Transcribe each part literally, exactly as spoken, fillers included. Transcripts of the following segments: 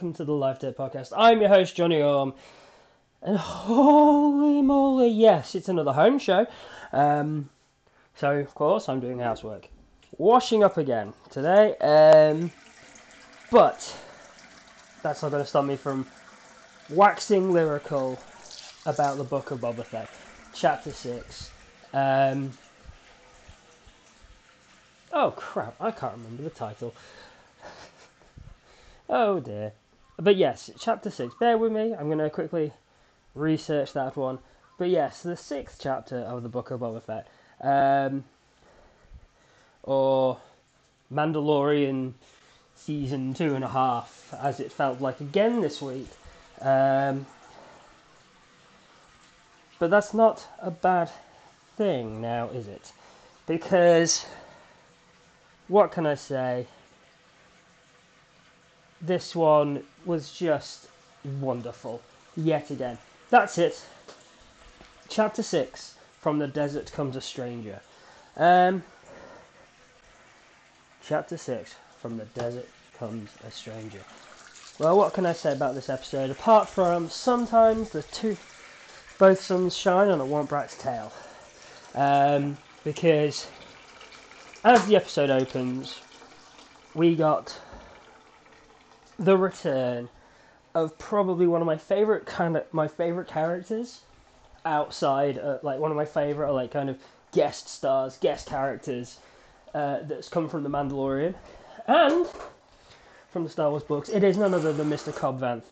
welcome to the Live Dead Podcast. I'm your host, Johnny Orm. And holy moly, yes, it's another home show. Um, so, of course, I'm doing housework. Washing up again today. Um, but that's not going to stop me from waxing lyrical about the Book of Boba Fett. Chapter six. Um, oh, crap. I can't remember the title. Oh, dear. But yes, chapter six. Bear with me. I'm going to quickly research that one. But yes, the sixth chapter of the Book of Boba Fett. Um, or Mandalorian Season two and a half, as it felt like again this week. Um, but that's not a bad thing now, is it? Because, what can I say? This one was just wonderful, yet again. That's it. Chapter six, From the Desert Comes a Stranger. Um, chapter six, From the Desert Comes a Stranger. Well, what can I say about this episode, apart from sometimes the two, both suns shine on a one brat's tail. Um, because as the episode opens, we got the return of probably one of my favorite kind of my favorite characters outside, uh, like one of my favorite like kind of guest stars, guest characters uh, that's come from the Mandalorian and from the Star Wars books. It is none other than Mister Cobb Vanth,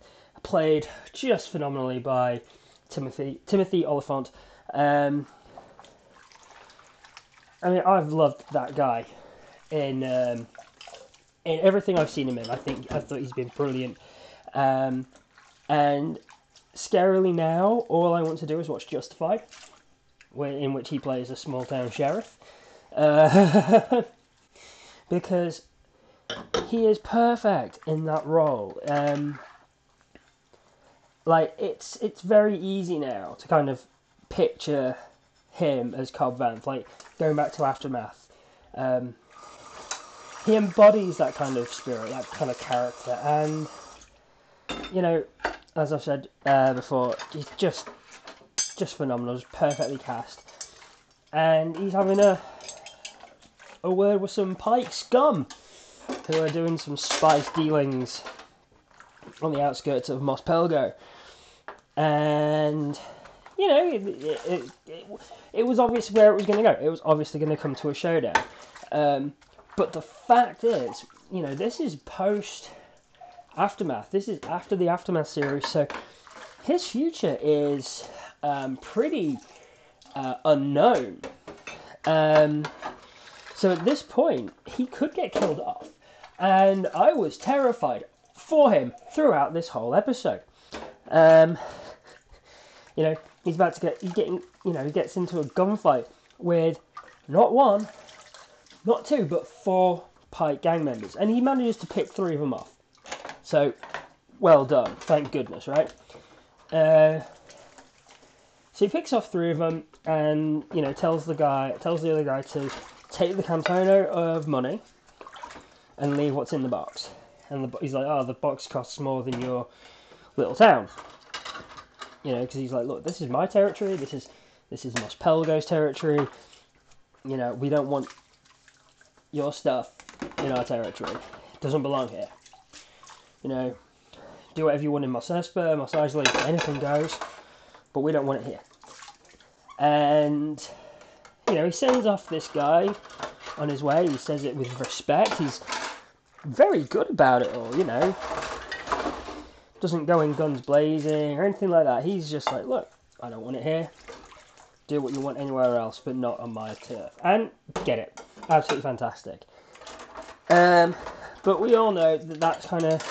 played just phenomenally by Timothy Timothy Oliphant. Um, I mean, I've loved that guy in. Um, In everything I've seen him in, I think I thought he's been brilliant. Um, and scarily now, all I want to do is watch Justified, where, in which he plays a small-town sheriff. Uh, because he is perfect in that role. Um, like, it's it's very easy now to kind of picture him as Cobb Vanth. Like, going back to Aftermath. Um... He embodies that kind of spirit, that kind of character, and, you know, as I've said uh, before, he's just, just phenomenal, just perfectly cast. And he's having a, a word with some Pykes scum, who are doing some spice dealings on the outskirts of Mos Pelgo. And, you know, it, it, it, it was obvious where it was going to go. It was obviously going to come to a showdown. Um... But the fact is, you know, this is post-Aftermath. This is after the Aftermath series, so his future is um, pretty uh, unknown. Um, so at this point, he could get killed off. And I was terrified for him throughout this whole episode. Um, you know, he's about to get, he's getting, you know, he gets into a gunfight with not one, not two, but four Pike gang members. And he manages to pick three of them off. So, well done. Thank goodness, right? Uh, so he picks off three of them and, you know, tells the guy, tells the other guy to take the cantono of money and leave what's in the box. And the, he's like, oh, the box costs more than your little town. You know, because he's like, look, this is my territory. This is, this is Mos Pelgo's territory. You know, we don't want your stuff in our territory. It doesn't belong here. You know, do whatever you want in Mos Espa, Mos Eisley, anything goes, but we don't want it here. And, you know, he sends off this guy on his way. He says it with respect. He's very good about it all, you know. Doesn't go in guns blazing or anything like that. He's just like, look, I don't want it here. Do what you want anywhere else, but not on my turf. And get it. Absolutely fantastic. Um, but we all know that that kind of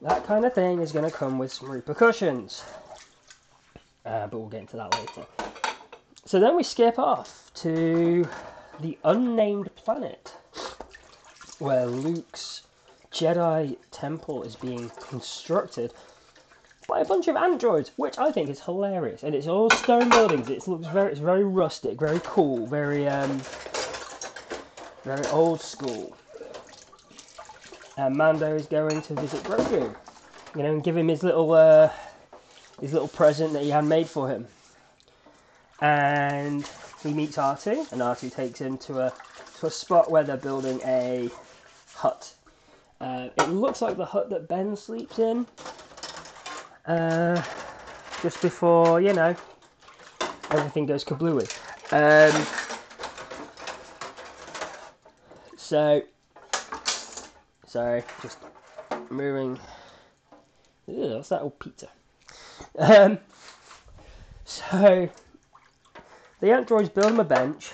that kind of thing is going to come with some repercussions. Uh, but we'll get into that later. So then we skip off to the unnamed planet, where Luke's Jedi temple is being constructed by a bunch of androids, which I think is hilarious. And it's all stone buildings. It looks very, it's very rustic, very cool, very um, very old school. and Mando is going to visit Grogu, you know, and give him his little uh, his little present that he had made for him. And he meets Artie, and Artie takes him to a to a spot where they're building a hut. Uh, it looks like the hut that Ben sleeps in, uh, just before, you know, everything goes kablooey. Um, so, sorry, just moving. Ew, what's that old pizza? Um, so, the androids build him a bench.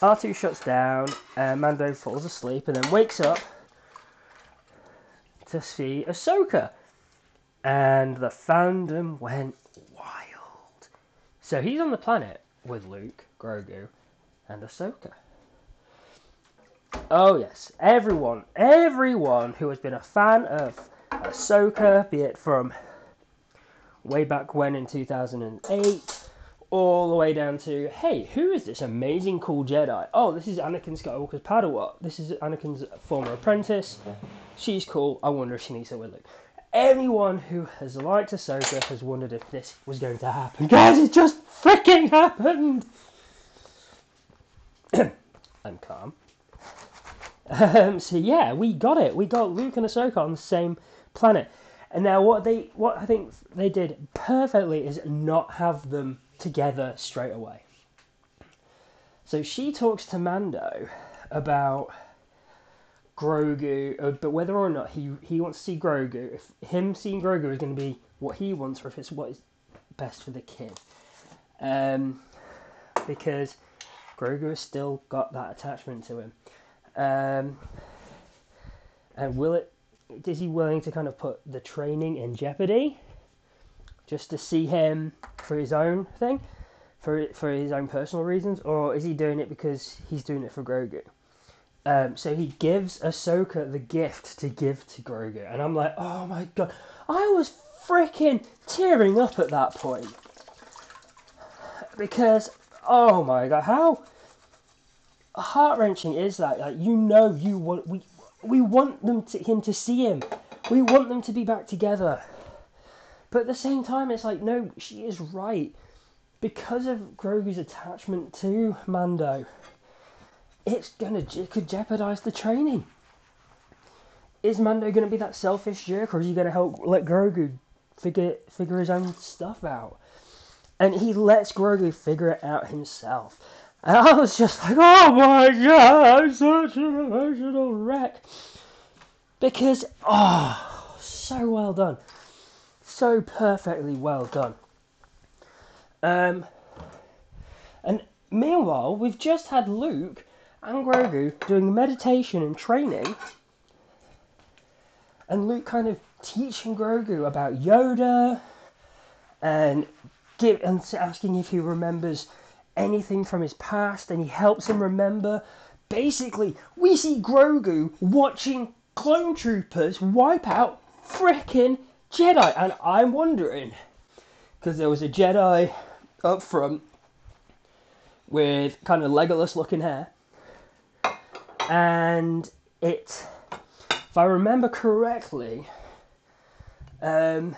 R two shuts down, uh, Mando falls asleep and then wakes up to see Ahsoka. And the fandom went wild. So he's on the planet with Luke, Grogu, and Ahsoka. Oh yes, everyone, everyone who has been a fan of Ahsoka, be it from way back when in two thousand eight, all the way down to, hey, who is this amazing cool Jedi? Oh, this is Anakin Skywalker's Padawan. This is Anakin's former apprentice. She's cool. I wonder if she needs her with Luke. Anyone who has liked Ahsoka has wondered if this was going to happen. Guys, it just freaking happened! I'm calm. Um, so yeah, we got it. We got Luke and Ahsoka on the same planet. And now what they, what I think they did perfectly is not have them together straight away. So she talks to Mando about Grogu, but whether or not he, he wants to see Grogu, if him seeing Grogu is going to be what he wants, or if it's what is best for the kid. Um, because Grogu has still got that attachment to him. Um, and will it, is he willing to kind of put the training in jeopardy just to see him for his own thing, for for his own personal reasons, or is he doing it because he's doing it for Grogu? Um, so he gives Ahsoka the gift to give to Grogu, and I'm like, oh my god, I was freaking tearing up at that point, because oh my god, how heart-wrenching is that? Like, you know, you want we we want them to him to see him, we want them to be back together. But at the same time, it's like, no, she is right. Because of Grogu's attachment to Mando, it's gonna it could jeopardise the training. Is Mando gonna be that selfish jerk, or is he gonna help let Grogu figure figure his own stuff out? And he lets Grogu figure it out himself. And I was just like, oh my god, I'm such an emotional wreck. Because, oh, so well done. So perfectly well done. Um, and meanwhile, we've just had Luke and Grogu doing meditation and training. And Luke kind of teaching Grogu about Yoda. And, give, and asking if he remembers anything from his past. And he helps him remember. Basically, we see Grogu watching clone troopers wipe out frickin' Jedi, and I'm wondering, because there was a Jedi up front with kind of Legolas looking hair, and it, if I remember correctly, um,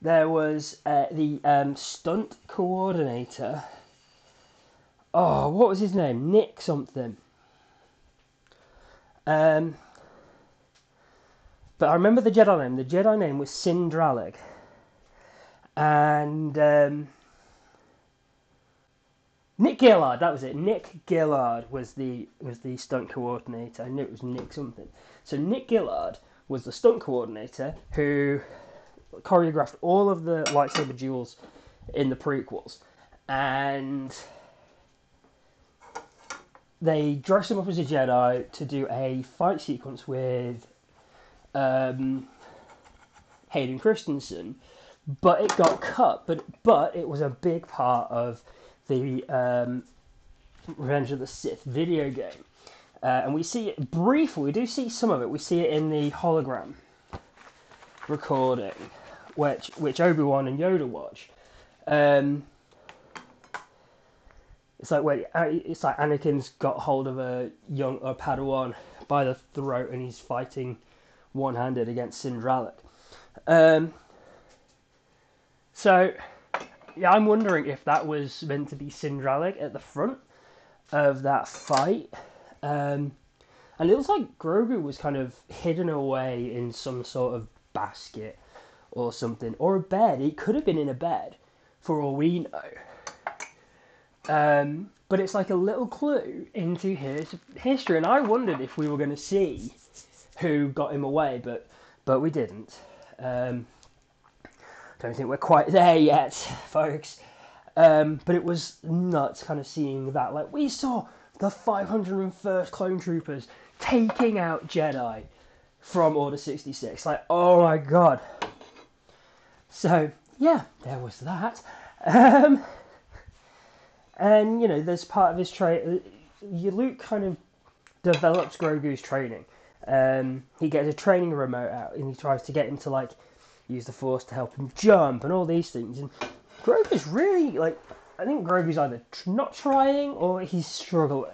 there was uh, the um, stunt coordinator, oh, what was his name, Nick something, um, but I remember the Jedi name. The Jedi name was Syndralic. And um, Nick Gillard, that was it. Nick Gillard was the was the stunt coordinator. I knew it was Nick something. So Nick Gillard was the stunt coordinator who choreographed all of the lightsaber duels in the prequels. And they dressed him up as a Jedi to do a fight sequence with Um, Hayden Christensen, but it got cut. But but it was a big part of the um, Revenge of the Sith video game, uh, and we see it briefly. We do see some of it. We see it in the hologram recording, which which Obi-Wan and Yoda watch. Um, it's like wait, it's like Anakin's got hold of a young a Padawan, by the throat, and he's fighting one-handed against Syndralic. Um, so, yeah, I'm wondering if that was meant to be Syndralic at the front of that fight. Um, and it looks like Grogu was kind of hidden away in some sort of basket or something, or a bed. He could have been in a bed, for all we know. Um, but it's like a little clue into his history, and I wondered if we were going to see who got him away, but but we didn't. Um, don't think we're quite there yet, folks. Um, but it was nuts, kind of seeing that. Like, we saw the five hundred first Clone Troopers taking out Jedi from Order sixty-six. Like, oh my god. So, yeah, there was that. Um, and, you know, there's part of his train... Luke kind of develops Grogu's training. Um, he gets a training remote out, and he tries to get him to, like, use the Force to help him jump and all these things. And Grogu's really, like... I think Grogu's either tr- not trying or he's struggling.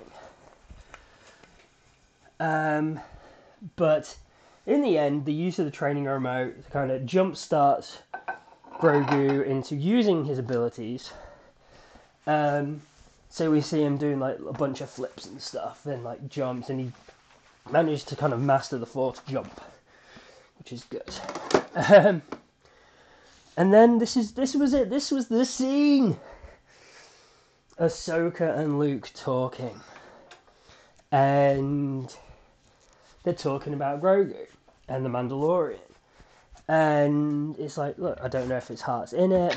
Um, but in the end, the use of the training remote kind of jumpstarts Grogu into using his abilities. Um, so we see him doing like a bunch of flips and stuff, and like jumps, and he managed to kind of master the Force jump, which is good. Um, and then this is this was it. This was the scene: Ahsoka and Luke talking, and they're talking about Grogu and the Mandalorian. And it's like, look, I don't know if his heart's in it,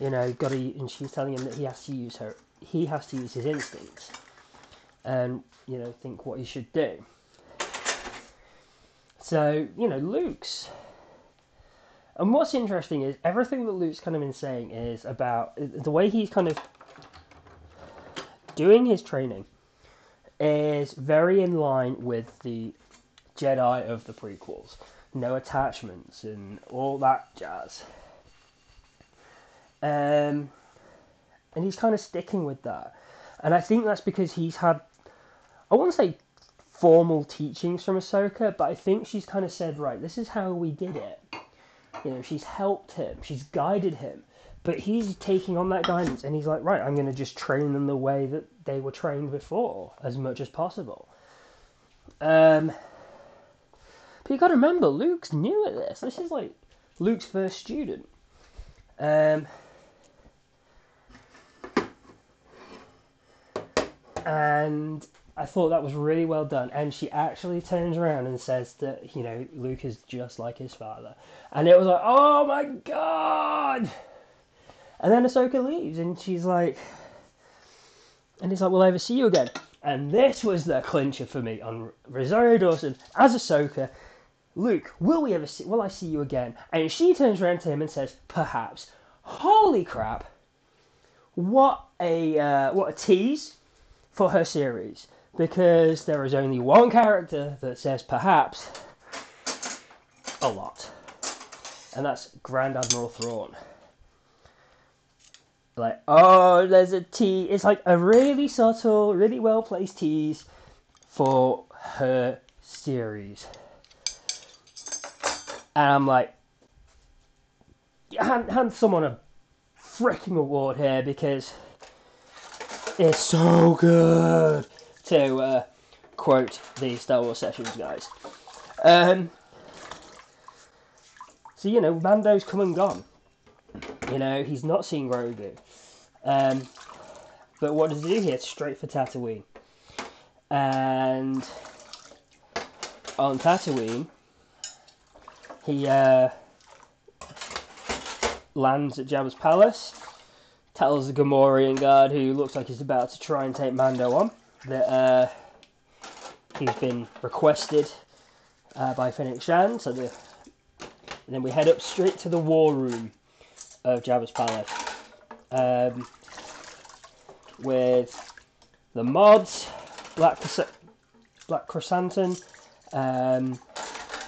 you know, gotta, and she's telling him that he has to use her, he has to use his instincts, and, you know, think what he should do. So, you know, Luke's, and what's interesting is, everything that Luke's kind of been saying is about, the way he's kind of doing his training is very in line with the Jedi of the prequels. No attachments and all that jazz. Um, and he's kind of sticking with that. And I think that's because he's had, I wouldn't say formal teachings from Ahsoka, but I think she's kind of said, right, this is how we did it. You know, she's helped him, she's guided him. But he's taking on that guidance, and he's like, right, I'm going to just train them the way that they were trained before, as much as possible. Um... But you got to remember, Luke's new at this. This is like Luke's first student. Um, and I thought that was really well done. And she actually turns around and says that, you know, Luke is just like his father. And it was like, oh my god! And then Ahsoka leaves, and she's like... And he's like, we'll ever see you again. And this was the clincher for me on Rosario Dawson as Ahsoka. Luke, will we ever see? Will I see you again? And she turns around to him and says, "Perhaps." Holy crap! What a uh, what a tease for her series, because there is only one character that says "perhaps" a lot, and that's Grand Admiral Thrawn. Like, oh, there's a tease. It's like a really subtle, really well-placed tease for her series. And I'm like, hand, hand someone a freaking award here, because it's so good, to uh, quote the Star Wars Sessions guys. Um, so, you know, Mando's come and gone. You know, he's not seen Grogu. Um, but what does he do here? Straight for Tatooine. And on Tatooine, he uh, lands at Jabba's Palace, tells the Gamorrean guard, who looks like he's about to try and take Mando on, that uh, he's been requested uh, by Fennec Shand. So the, and then we head up straight to the war room of Jabba's Palace, um, with the mods, Black, Chrysa- Black Chrysanthemum, um,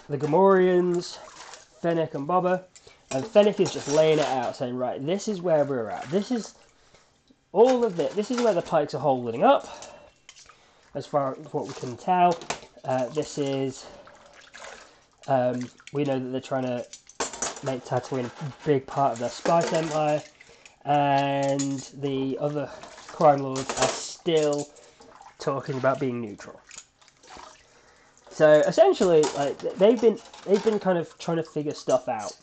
the Gamorreans, Fennec and Boba, and Fennec is just laying it out, saying, right, this is where we're at, this is all of it, this is where the Pykes are holding up, as far as what we can tell. Uh, this is, um, we know that they're trying to make Tatooine a big part of their spice empire, and the other crime lords are still talking about being neutral. So essentially, like, they've been they've been kind of trying to figure stuff out.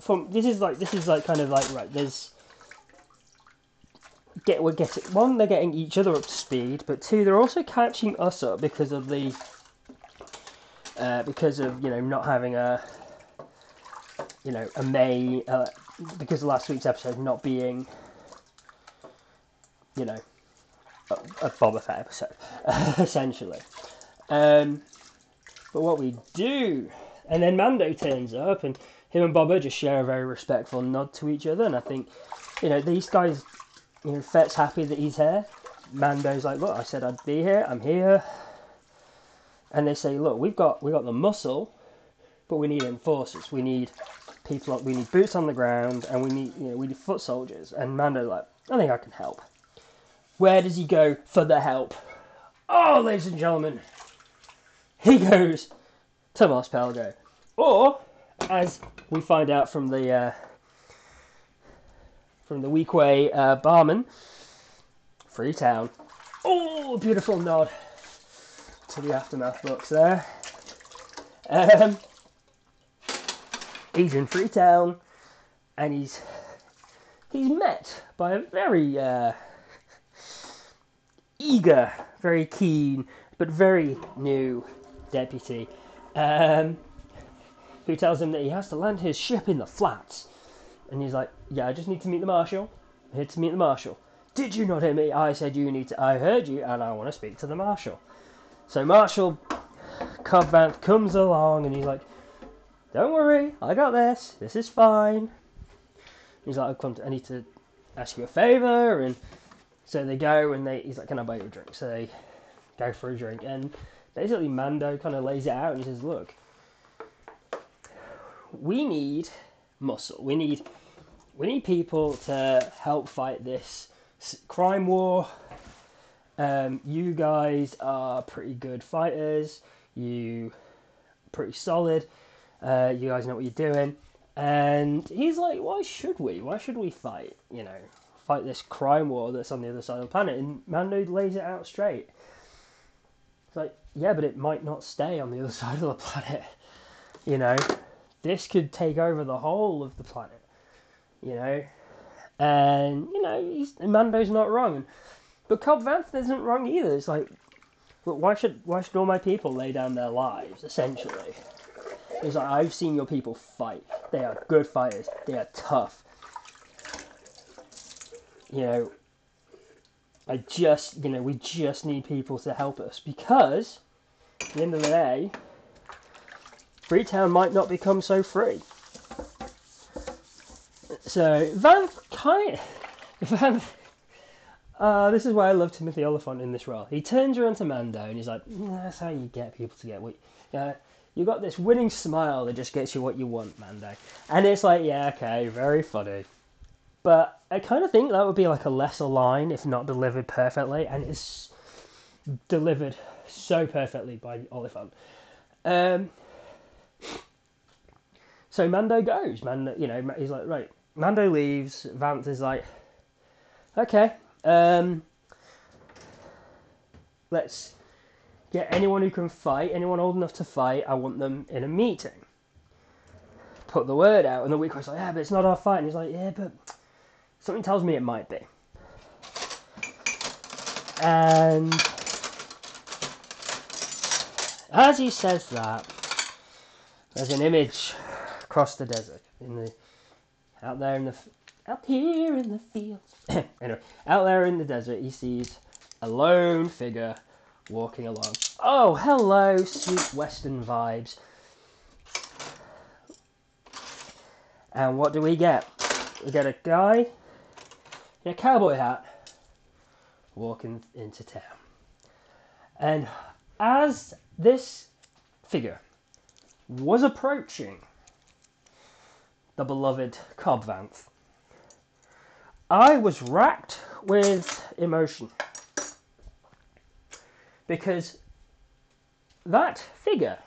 From this is like this is like kind of like right. There's get we're getting one. They're getting each other up to speed, but two, they're also catching us up because of the uh, because of you know not having a you know a May uh, because of last week's episode not being you know a, a Boba Fett episode essentially. Um, but what we do, and then Mando turns up, and him and Boba just share a very respectful nod to each other, and I think, you know, these guys, you know, Fett's happy that he's here, Mando's like, look, I said I'd be here, I'm here, and they say, look, we've got, we got the muscle, but we need enforcers, we need people, we need boots on the ground, and we need, you know, we need foot soldiers, and Mando's like, I think I can help. Where does he go for the help? Oh, ladies and gentlemen, he goes to Mos Pelgo, or as we find out from the uh, from the Weequay uh, barman, Freetown. Oh, beautiful nod to the Aftermath books there. Um, he's in Freetown, and he's he's met by a very uh, eager, very keen, but very new deputy, um, who tells him that he has to land his ship in the flats. And he's like, yeah, I just need to meet the marshal. I'm here to meet the marshal. Did you not hear me? I said you need to, I heard you, and I want to speak to the marshal. So Marshal Cobb Vanth comes along, and he's like, don't worry, I got this, this is fine. He's like, I've come to, I need to ask you a favour, and so they go, and they, he's like, can I buy you a drink? So they go for a drink, and basically Mando kind of lays it out and says, look, we need muscle. We need we need people to help fight this crime war. Um, you guys are pretty good fighters. You pretty solid. Uh, you guys know what you're doing. And he's like, why should we? Why should we fight? You know, fight this crime war that's on the other side of the planet. And Mando lays it out straight. It's like, yeah, but it might not stay on the other side of the planet. You know, this could take over the whole of the planet. You know, and you know, he's, Mando's not wrong, but Cobb Vanth isn't wrong either. It's like, well, why should why should all my people lay down their lives? Essentially, it's like, I've seen your people fight. They are good fighters. They are tough. You know. I just, you know, we just need people to help us, because at the end of the day, Freetown might not become so free. So, Vanth kind of, Vanth, uh, this is why I love Timothy Oliphant in this role. He turns around to Mando and he's like, that's how you get people to get what you, uh, you got this winning smile that just gets you what you want, Mando. And it's like, yeah, okay, very funny. But I kind of think that would be like a lesser line if not delivered perfectly, and it's delivered so perfectly by Oliphant. Um, so Mando goes, Mando, you know, he's like, right, Mando leaves, Vanth is like, okay, um, let's get anyone who can fight, anyone old enough to fight, I want them in a meeting. Put the word out, and the Weequay's like, yeah, but it's not our fight, and he's like, yeah, but something tells me it might be. And as he says that, there's an image across the desert, in the out there in the out here in the fields. Anyway, out there in the desert, he sees a lone figure walking along. Oh, hello, sweet Western vibes. And what do we get? We get a guy in a cowboy hat walking into town, and as this figure was approaching the beloved Cobb Vanth, I was racked with emotion. because that figure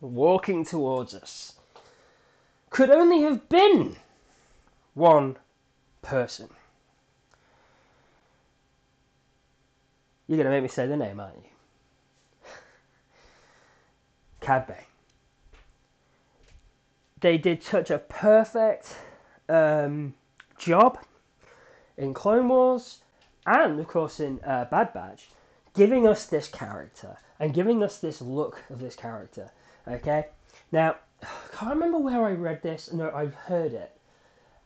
walking towards us could only have been one person. You're going to make me say the name, aren't you? Cad Bane. They did such a perfect um, job in Clone Wars and, of course, in uh, Bad Batch, giving us this character and giving us this look of this character, okay? Now, I can't remember where I read this. No, I've heard it.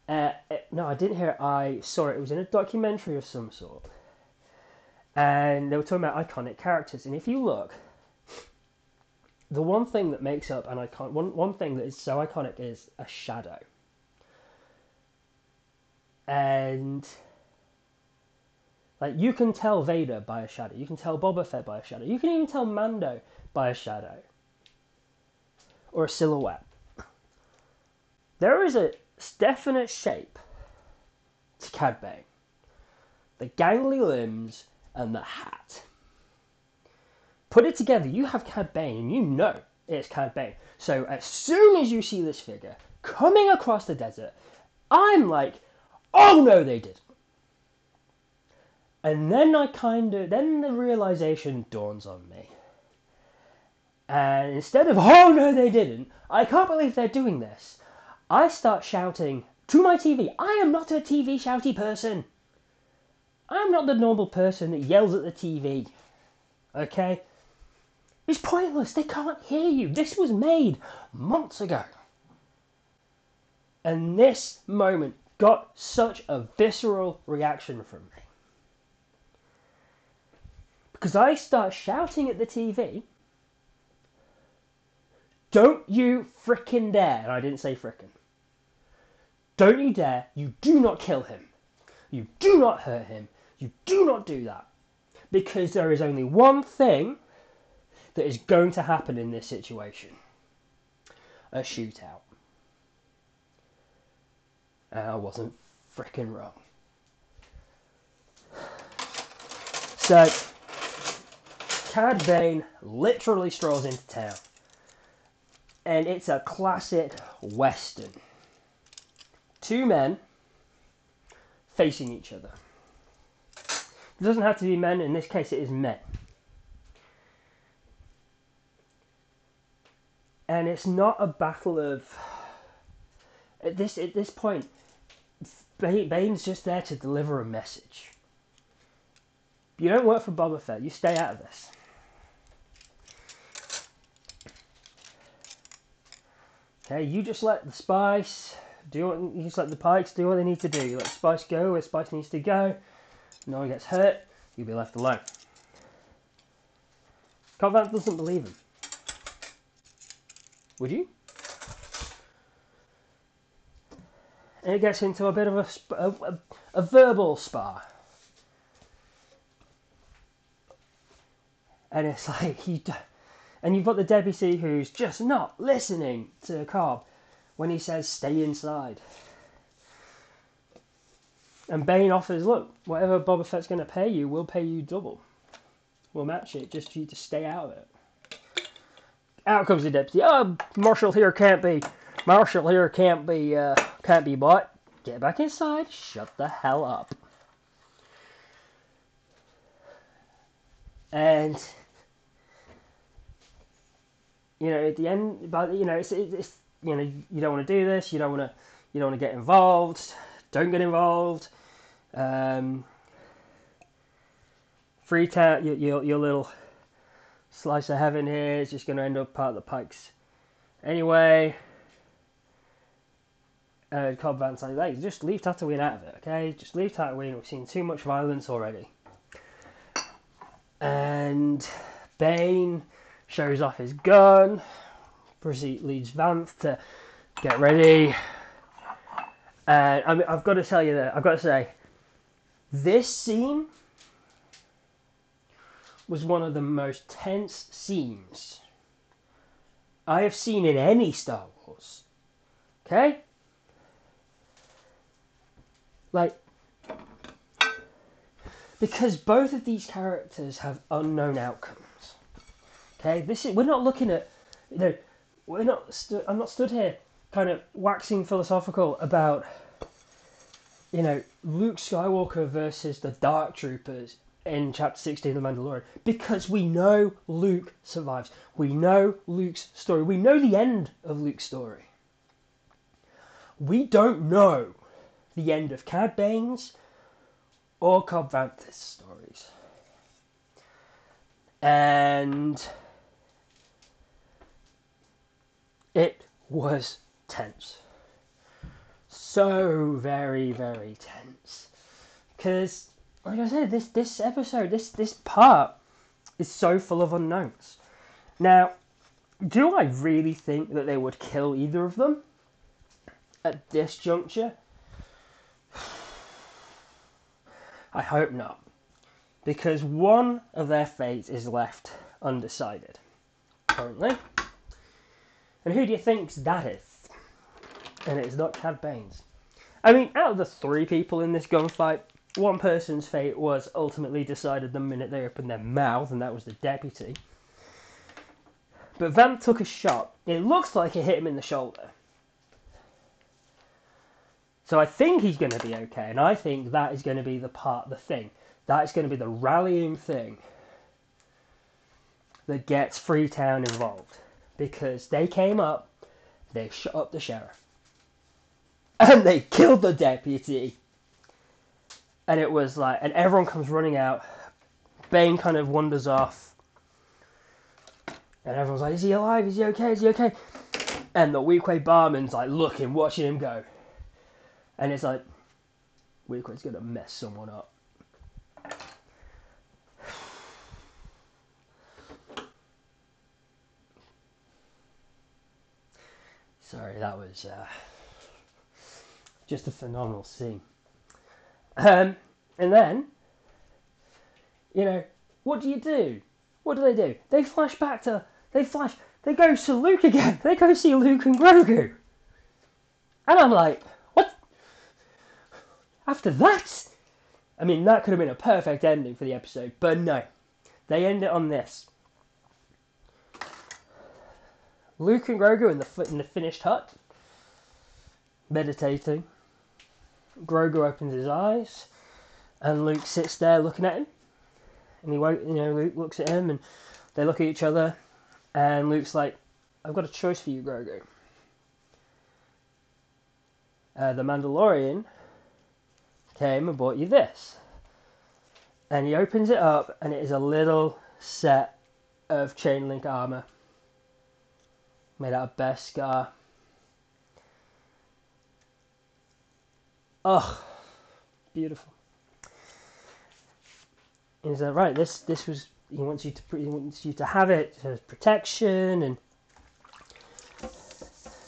Uh, it. No, I didn't hear it. I saw it. It was in a documentary of some sort. And they were talking about iconic characters. And if you look, the one thing that makes up an icon, one, one thing that is so iconic is a shadow. And, like, you can tell Vader by a shadow. You can tell Boba Fett by a shadow. You can even tell Mando by a shadow. Or a silhouette. There is a definite shape to Cad Bane. The gangly limbs and the hat. Put it together, you have Cad Bane, and you know it's Cad Bane. So as soon as you see this figure coming across the desert, I'm like, oh no, they didn't. And then I kind of, then the realization dawns on me. And instead of, oh no, they didn't, I can't believe they're doing this, I start shouting to my T V. I am not a T V shouty person. I am not the normal person that yells at the T V. Okay? It's pointless. They can't hear you. This was made months ago. And this moment got such a visceral reaction from me. Because I start shouting at the T V. Don't you frickin' dare, and I didn't say frickin', don't you dare, you do not kill him, you do not hurt him, you do not do that, because there is only one thing that is going to happen in this situation, a shootout. And I wasn't frickin' wrong. So, Cad Bane literally strolls into town. And it's a classic Western. Two men facing each other. It doesn't have to be men, in this case it is men. And it's not a battle of... At this, at this point, Bane's just there to deliver a message. You don't work for Boba Fett, you stay out of this. Okay, you just let the Spice do what, you just let the Pykes do what they need to do. You let the Spice go where Spice needs to go. No one gets hurt. You'll be left alone. Cobb Vanth doesn't believe him. Would you? And it gets into a bit of a a, a verbal spar. And it's like you don't. And you've got the deputy who's just not listening to Cobb when he says, stay inside. And Bane offers, look, whatever Boba Fett's going to pay you, we'll pay you double. We'll match it, just for you to stay out of it. Out comes the deputy. Oh, Marshal here can't be, Marshal here can't be, uh, can't be bought. Get back inside, shut the hell up. And... You know, at the end, but you know, it's, it's you know, you don't want to do this. You don't want to, you don't want to get involved. Don't get involved. Um, Freetown, your, your your little slice of heaven here is just going to end up part of the Pykes anyway. Uh, Cobb Vanth's like, hey, just leave Tatooine out of it, okay? Just leave Tatooine. We've seen too much violence already. And Bane shows off his gun, proceeds, leads Vanth to get ready. And I mean, I've got to tell you that, I've got to say, this scene was one of the most tense scenes I have seen in any Star Wars. Okay? Like, because both of these characters have unknown outcomes. Okay, this is we're not looking at, you know, we're not. Stu- I'm not stood here kind of waxing philosophical about, you know, Luke Skywalker versus the Dark Troopers in Chapter sixteen of The Mandalorian, because we know Luke survives. We know Luke's story. We know the end of Luke's story. We don't know the end of Cad Bane's or Cobb Vanth's stories. And it was tense. So very, very tense. Because, like I said, this, this episode, this, this part is so full of unknowns. Now, do I really think that they would kill either of them at this juncture? I hope not. Because one of their fate is left undecided currently. And who do you think that is? And it's not Cad Bane's. I mean, out of the three people in this gunfight, one person's fate was ultimately decided the minute they opened their mouth, and that was the deputy. But Vanth took a shot. It looks like it hit him in the shoulder. So I think he's going to be okay, and I think that is going to be the part, the thing. That is going to be the rallying thing that gets Freetown involved. Because they came up, they shot up the sheriff. And they killed the deputy. And it was like, and everyone comes running out. Bane kind of wanders off. And everyone's like, is he alive? Is he okay? Is he okay? And the Weequay barman's like looking, watching him go. And it's like, Weequay's going to mess someone up. Sorry, that was... Uh... just a phenomenal scene. Um, and then, you know, what do you do? What do they do? They flash back to, they flash, they go to Luke again. They go see Luke and Grogu. And I'm like, what? After that? I mean, that could have been a perfect ending for the episode, but no. They end it on this. Luke and Grogu in the, in the finished hut, meditating. Grogu opens his eyes, and Luke sits there looking at him, and he won't, you know, Luke looks at him, and they look at each other, and Luke's like, I've got a choice for you, Grogu. Uh, the Mandalorian came and bought you this. And he opens it up, and it is a little set of chain link armour, made out of Beskar. Oh, beautiful. And he's like, right, this this was, he wants you to he wants you to have it as protection, and,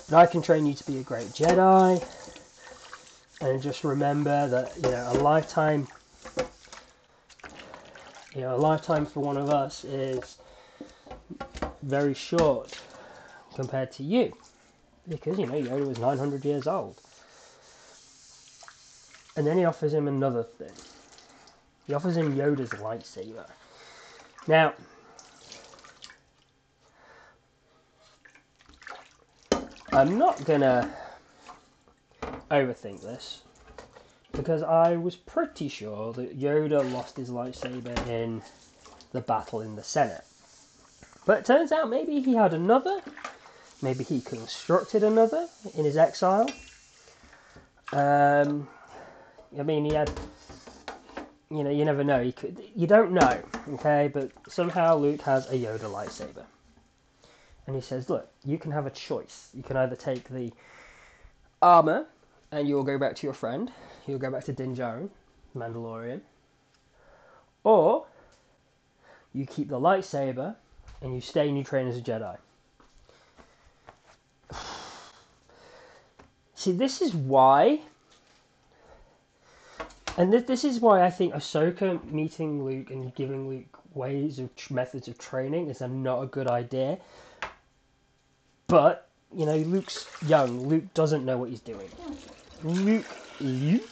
and I can train you to be a great Jedi, and just remember that, you know, a lifetime, you know, a lifetime for one of us is very short compared to you, because, you know, Yoda was nine hundred years old. And then he offers him another thing. He offers him Yoda's lightsaber. Now, I'm not gonna overthink this, because I was pretty sure that Yoda lost his lightsaber in the battle in the Senate. But it turns out maybe he had another. Maybe he constructed another in his exile. Um... I mean, he had, you know, you never know. He could, you don't know, okay? But somehow Luke has a Yoda lightsaber. And he says, look, you can have a choice. You can either take the armor, and you'll go back to your friend. You'll go back to Din Djarin, Mandalorian. Or you keep the lightsaber, and you stay and you train as a Jedi. See, this is why... And th- this is why I think Ahsoka meeting Luke and giving Luke ways of tr- methods of training is a not a good idea. But, you know, Luke's young. Luke doesn't know what he's doing. Luke, Luke,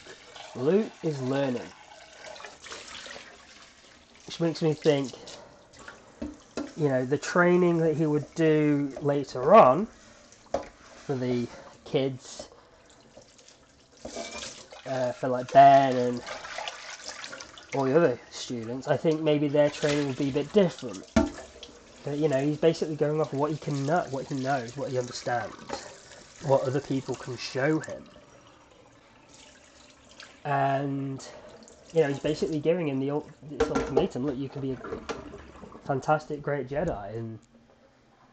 Luke is learning. which makes me think, you know, the training that he would do later on for the kids, uh, for like Ben and all the other students, I think maybe their training would be a bit different. But, you know, he's basically going off what he can know, what he knows, what he understands, what other people can show him. And, you know, he's basically giving him the ultimatum, look, you can be a fantastic, great Jedi, and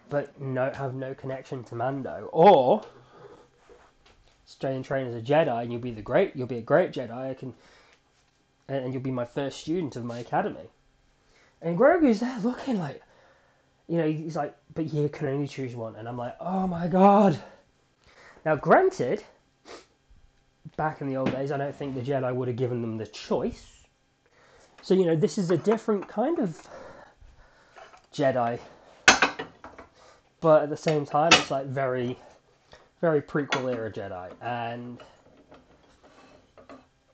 but no, have no connection to Mando, or stay and train as a Jedi, and you'll be the great, you'll be a great Jedi, I can, and you'll be my first student of my academy. And Grogu's there looking like, you know, he's like, but you can only choose one, and I'm like, oh my god. Now, granted, back in the old days, I don't think the Jedi would have given them the choice. So, you know, this is a different kind of Jedi. But at the same time, it's like very, very prequel era Jedi. And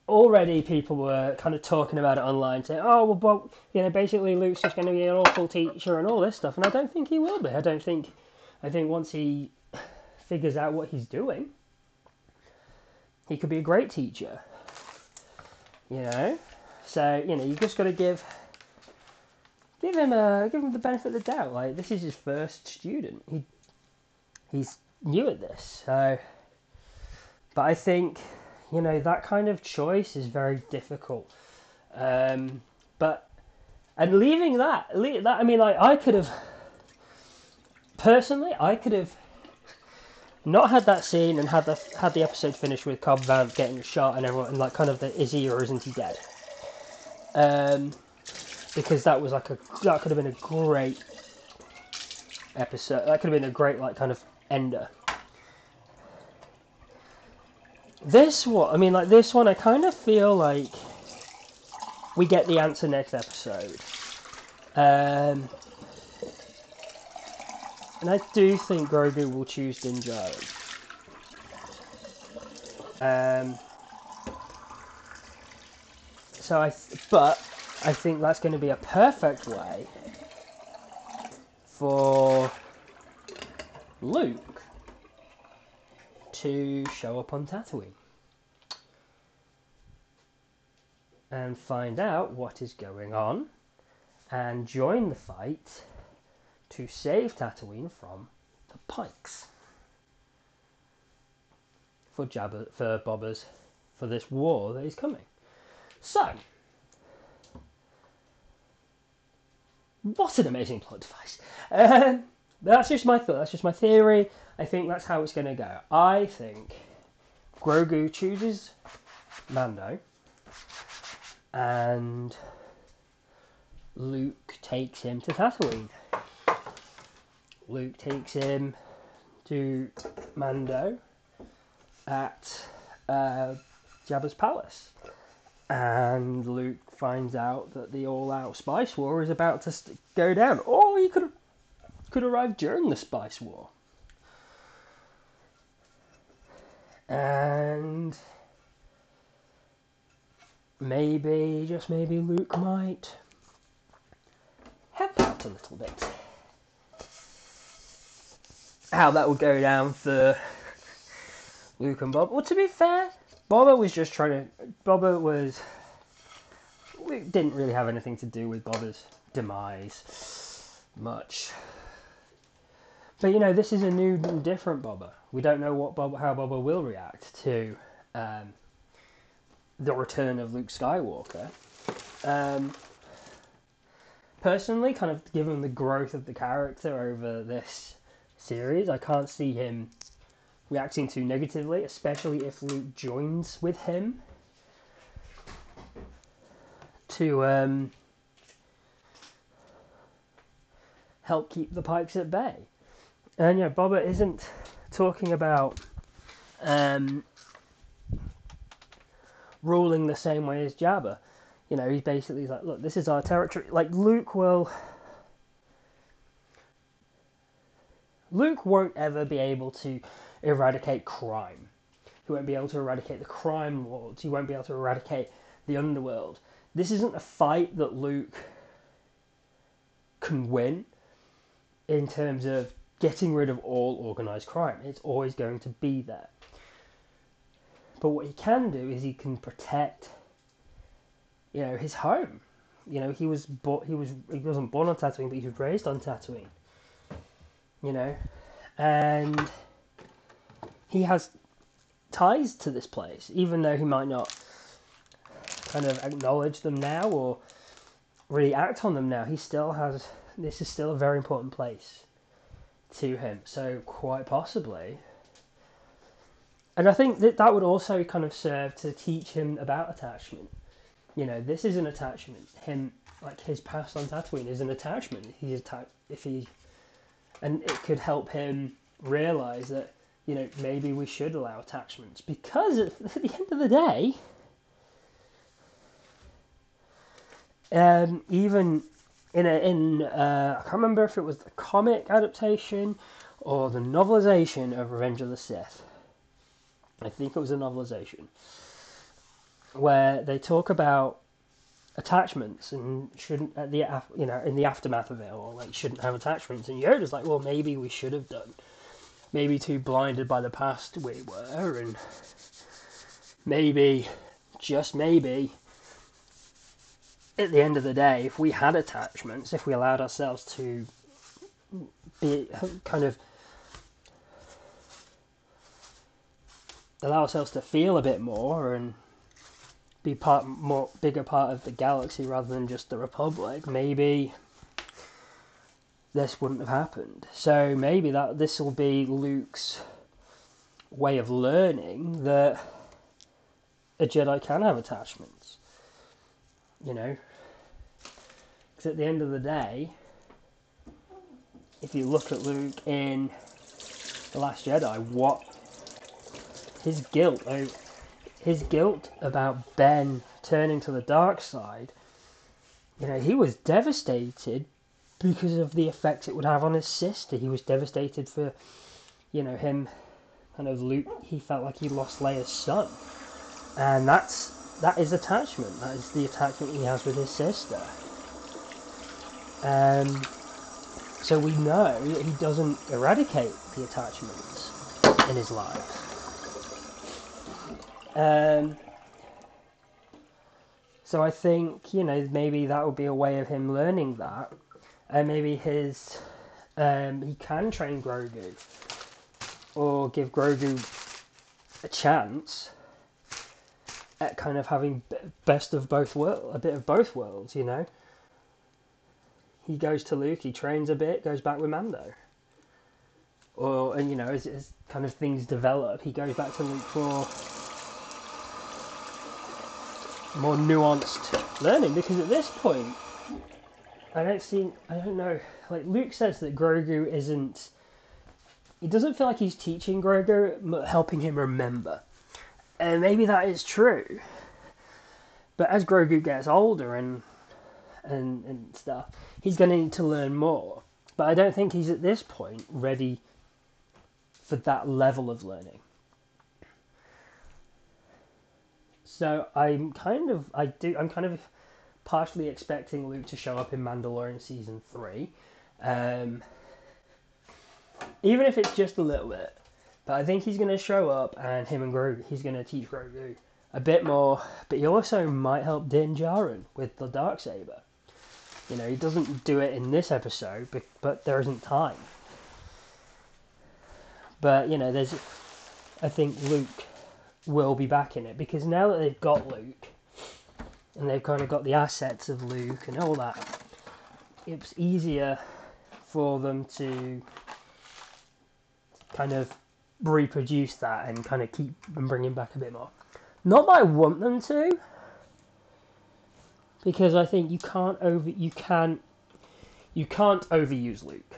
already people were kind of talking about it online, saying, oh, well, well you know, basically Luke's just going to be an awful teacher and all this stuff. And I don't think he will be. I don't think, I think once he figures out what he's doing, he could be a great teacher, you know. So you know, you just got to give give him a give him the benefit of the doubt. Like, this is his first student. He he's new at this. So, but I think, you know, that kind of choice is very difficult. Um, but and leaving that, leave that. I mean, like I could have personally, I could have. Not had that scene and had the had the episode finish with Cobb Vanth getting shot and everyone and like kind of the is he or isn't he dead, um, because that was like a that could have been a great episode. That could have been a great like kind of ender. This one, I mean, like this one, I kind of feel like we get the answer next episode, um. And I do think Grogu will choose Din Djarin. Um, so I, th- but I think that's going to be a perfect way for Luke to show up on Tatooine and find out what is going on and join the fight to save Tatooine from the Pykes for Jabba, for Bobbers, for this war that is coming. So, what an amazing plot device! Um, that's just my thought. That's just my theory. I think that's how it's going to go. I think Grogu chooses Mando, and Luke takes him to Tatooine. Luke takes him to Mando at uh, Jabba's Palace, and Luke finds out that the all-out spice war is about to st- go down. Or he could could arrive during the spice war, and maybe, just maybe, Luke might help out a little bit. How that would go down for Luke and Bob. Well, to be fair, Boba was just trying to... Boba was... Luke didn't really have anything to do with Boba's demise much. But, you know, this is a new, different Boba. We don't know what Boba, how Boba will react to um, the return of Luke Skywalker. Um, personally, kind of given the growth of the character over this series, I can't see him reacting too negatively, especially if Luke joins with him to um, help keep the Pykes at bay. And yeah, you know, Boba isn't talking about um, ruling the same way as Jabba. You know, he's basically like, look, this is our territory. Like, Luke will... Luke won't ever be able to eradicate crime. He won't be able to eradicate the crime lords. He won't be able to eradicate the underworld. This isn't a fight that Luke can win in terms of getting rid of all organised crime. It's always going to be there. But what he can do is he can protect, you know, his home. You know, he was bo- he was he wasn't born on Tatooine, but he was raised on Tatooine. You know, and he has ties to this place, even though he might not kind of acknowledge them now or really act on them now. He still has, this is still a very important place to him. So quite possibly, and I think that that would also kind of serve to teach him about attachment. You know, this is an attachment. Him, like his past on Tatooine, is an attachment. He's atta- if he, and it could help him realize that, you know, maybe we should allow attachments, because at the end of the day, um, even in a, in uh, I can't remember if it was the comic adaptation or the novelization of Revenge of the Sith. I think it was a novelization, where they talk about attachments and shouldn't, at the you know, in the aftermath of it, or like shouldn't have attachments. And Yoda's like, well, maybe we should have done. Maybe too blinded by the past we were, and maybe, just maybe, at the end of the day, if we had attachments, if we allowed ourselves to be kind of allow ourselves to feel a bit more and be part, more bigger part of the galaxy rather than just the Republic, maybe this wouldn't have happened. So maybe that this will be Luke's way of learning that a Jedi can have attachments. You know, because at the end of the day, if you look at Luke in The Last Jedi, what his guilt over, his guilt about Ben turning to the dark side, you know, he was devastated because of the effects it would have on his sister. He was devastated for, you know, him, kind of Luke, he felt like he lost Leia's son. And that's, that is attachment. That is the attachment he has with his sister. Um, so we know that he doesn't eradicate the attachments in his life. Um, so I think, you know, maybe that would be a way of him learning that, and maybe his, um, he can train Grogu, or give Grogu a chance at kind of having best of both worlds, a bit of both worlds, you know. He goes to Luke, he trains a bit, goes back with Mando. Or, and you know, as, as kind of things develop, he goes back to Luke for more nuanced learning, because at this point, I don't see, I don't know, like Luke says that Grogu isn't, he doesn't feel like he's teaching Grogu, but helping him remember, and maybe that is true, but as Grogu gets older and and, and stuff, he's going to need to learn more, but I don't think he's at this point ready for that level of learning. So I'm kind of, I do, I'm kind of partially expecting Luke to show up in Mandalorian season three, um, even if it's just a little bit. But I think he's going to show up, and him and Grogu, he's going to teach Grogu a bit more. But he also might help Din Djarin with the Darksaber. You know, he doesn't do it in this episode, but, but there isn't time. But you know, there's, I think Luke will be back in it, because now that they've got Luke and they've kind of got the assets of Luke and all that, it's easier for them to kind of reproduce that and kind of keep them bringing back a bit more. Not that I want them to, because I think you can't over you can you can't overuse Luke,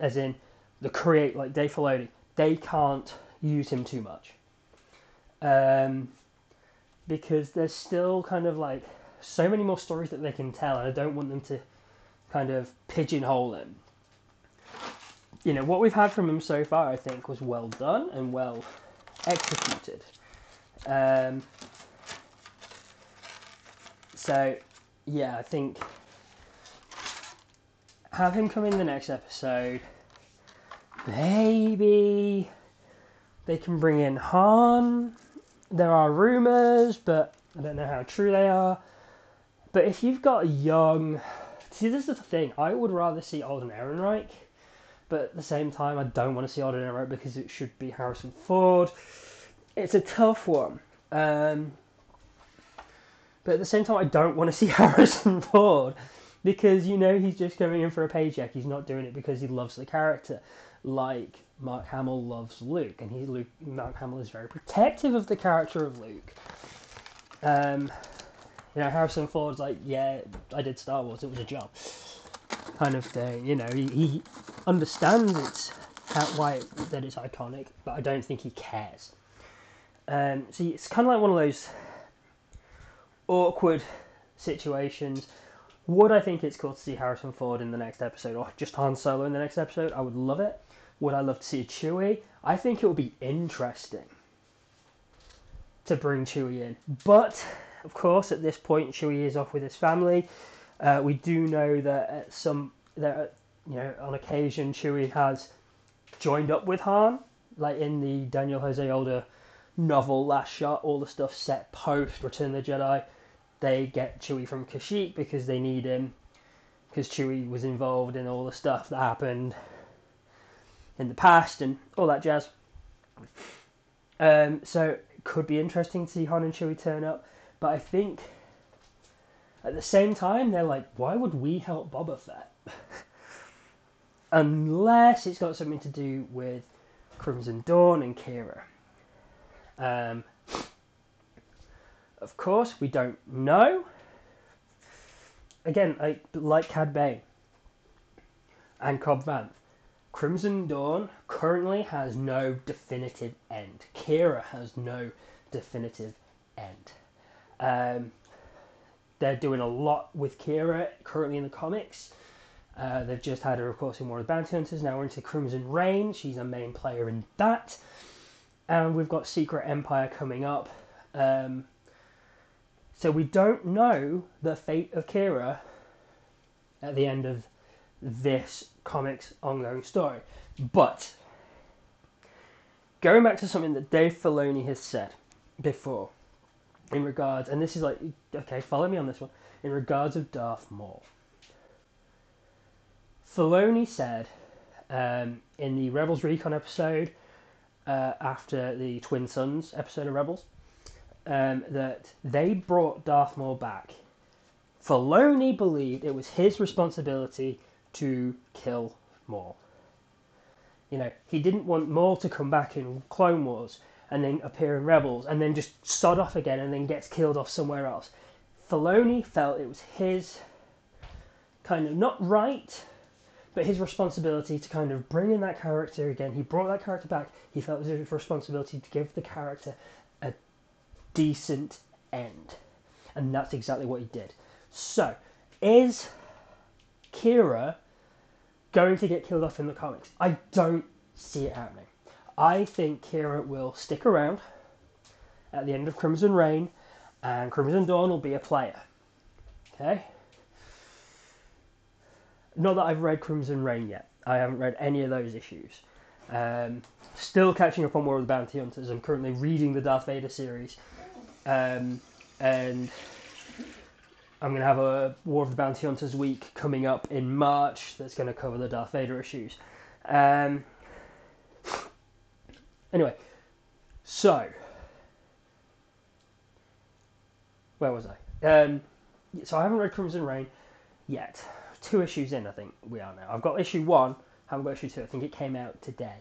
as in the create like Dave Filoni. They can't use him too much. Um, because there's still kind of like so many more stories that they can tell, and I don't want them to kind of pigeonhole him. You know, what we've had from him so far, I think, was well done and well executed. Um, so, yeah, I think have him come in the next episode. Maybe they can bring in Han. There are rumours, but I don't know how true they are. But if you've got a young... See, this is the thing. I would rather see Alden Ehrenreich, but at the same time, I don't want to see Alden Ehrenreich because it should be Harrison Ford. It's a tough one. Um, but at the same time, I don't want to see Harrison Ford because, you know, he's just going in for a paycheck. He's not doing it because he loves the character, like Mark Hamill loves Luke. And he, Luke, Mark Hamill is very protective of the character of Luke. Um... You know, Harrison Ford's like, yeah, I did Star Wars, it was a job, kind of thing. You know, he, he understands it's how, why it, that it's iconic, but I don't think he cares. Um, see, it's kind of like one of those awkward situations. Would I think it's cool to see Harrison Ford in the next episode, or just Han Solo in the next episode? I would love it. Would I love to see Chewie? I think it would be interesting to bring Chewie in, but... Of course, at this point, Chewie is off with his family. Uh, we do know that at some, that you know, on occasion, Chewie has joined up with Han, like in the Daniel Jose Older novel Last Shot. All the stuff set post Return of the Jedi, they get Chewie from Kashyyyk because they need him, because Chewie was involved in all the stuff that happened in the past and all that jazz. Um, so it could be interesting to see Han and Chewie turn up. But I think, at the same time, they're like, why would we help Boba Fett? Unless it's got something to do with Crimson Dawn and Kira. Um, of course, we don't know. Again, I, like Cad Bane and Cobb Vanth, Crimson Dawn currently has no definitive end. Kira has no definitive end. Um, they're doing a lot with Kira currently in the comics. Uh, they've just had her, of course, in War of the Bounty Hunters. Now we're into Crimson Reign. She's a main player in that. And we've got Secret Empire coming up. Um, so we don't know the fate of Kira at the end of this comics ongoing story. But going back to something that Dave Filoni has said before, in regards, and this is like, okay, follow me on this one, in regards of Darth Maul. Filoni said um, in the Rebels Recon episode, uh, after the Twin Sons episode of Rebels, um, that they brought Darth Maul back. Filoni believed it was his responsibility to kill Maul. You know, he didn't want Maul to come back in Clone Wars and then appear in Rebels, and then just sod off again, and then gets killed off somewhere else. Filoni felt it was his, kind of, not right, but his responsibility to kind of bring in that character again. He brought that character back. He felt it was his responsibility to give the character a decent end. And that's exactly what he did. So, is Kira going to get killed off in the comics? I don't see it happening. I think Kira will stick around at the end of Crimson Reign, and Crimson Dawn will be a player. Okay? Not that I've read Crimson Reign yet. I haven't read any of those issues. Um, still catching up on War of the Bounty Hunters. I'm currently reading the Darth Vader series. Um, and I'm going to have a War of the Bounty Hunters week coming up in March that's going to cover the Darth Vader issues. Um... Anyway, so, where was I? Um, so I haven't read Crimson Reign yet. Two issues in, I think we are now. I've got issue one, haven't got issue two. I think it came out today,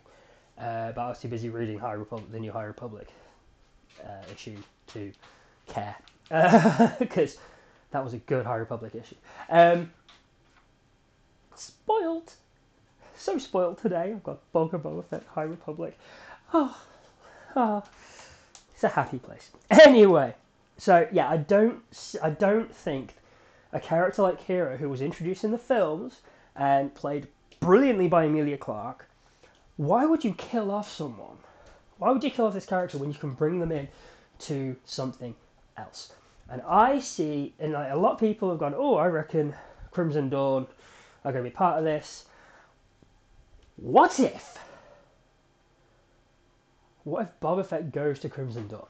uh, but I was too busy reading High Republic, the new High Republic uh, issue to care, because uh, that was a good High Republic issue. Um, spoiled, so spoiled today. I've got Book of Boba Fett, High Republic. Oh, oh, it's a happy place. Anyway, so yeah, I don't, I don't think a character like Kira, who was introduced in the films and played brilliantly by Emilia Clarke, why would you kill off someone? Why would you kill off this character when you can bring them in to something else? And I see, and like a lot of people have gone, oh, I reckon Crimson Dawn are going to be part of this. What if? What if Boba Fett goes to Crimson Dawn?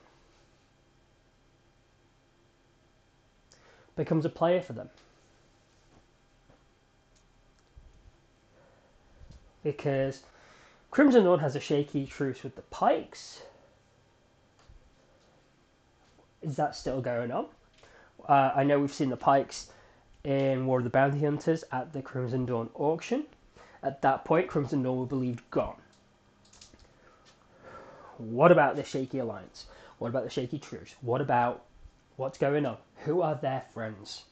Becomes a player for them. Because Crimson Dawn has a shaky truce with the Pykes. Is that still going on? Uh, I know we've seen the Pykes in War of the Bounty Hunters at the Crimson Dawn auction. At that point, Crimson Dawn were believed gone. What about the shaky alliance? What about the shaky truce? What about what's going on? Who are their friends?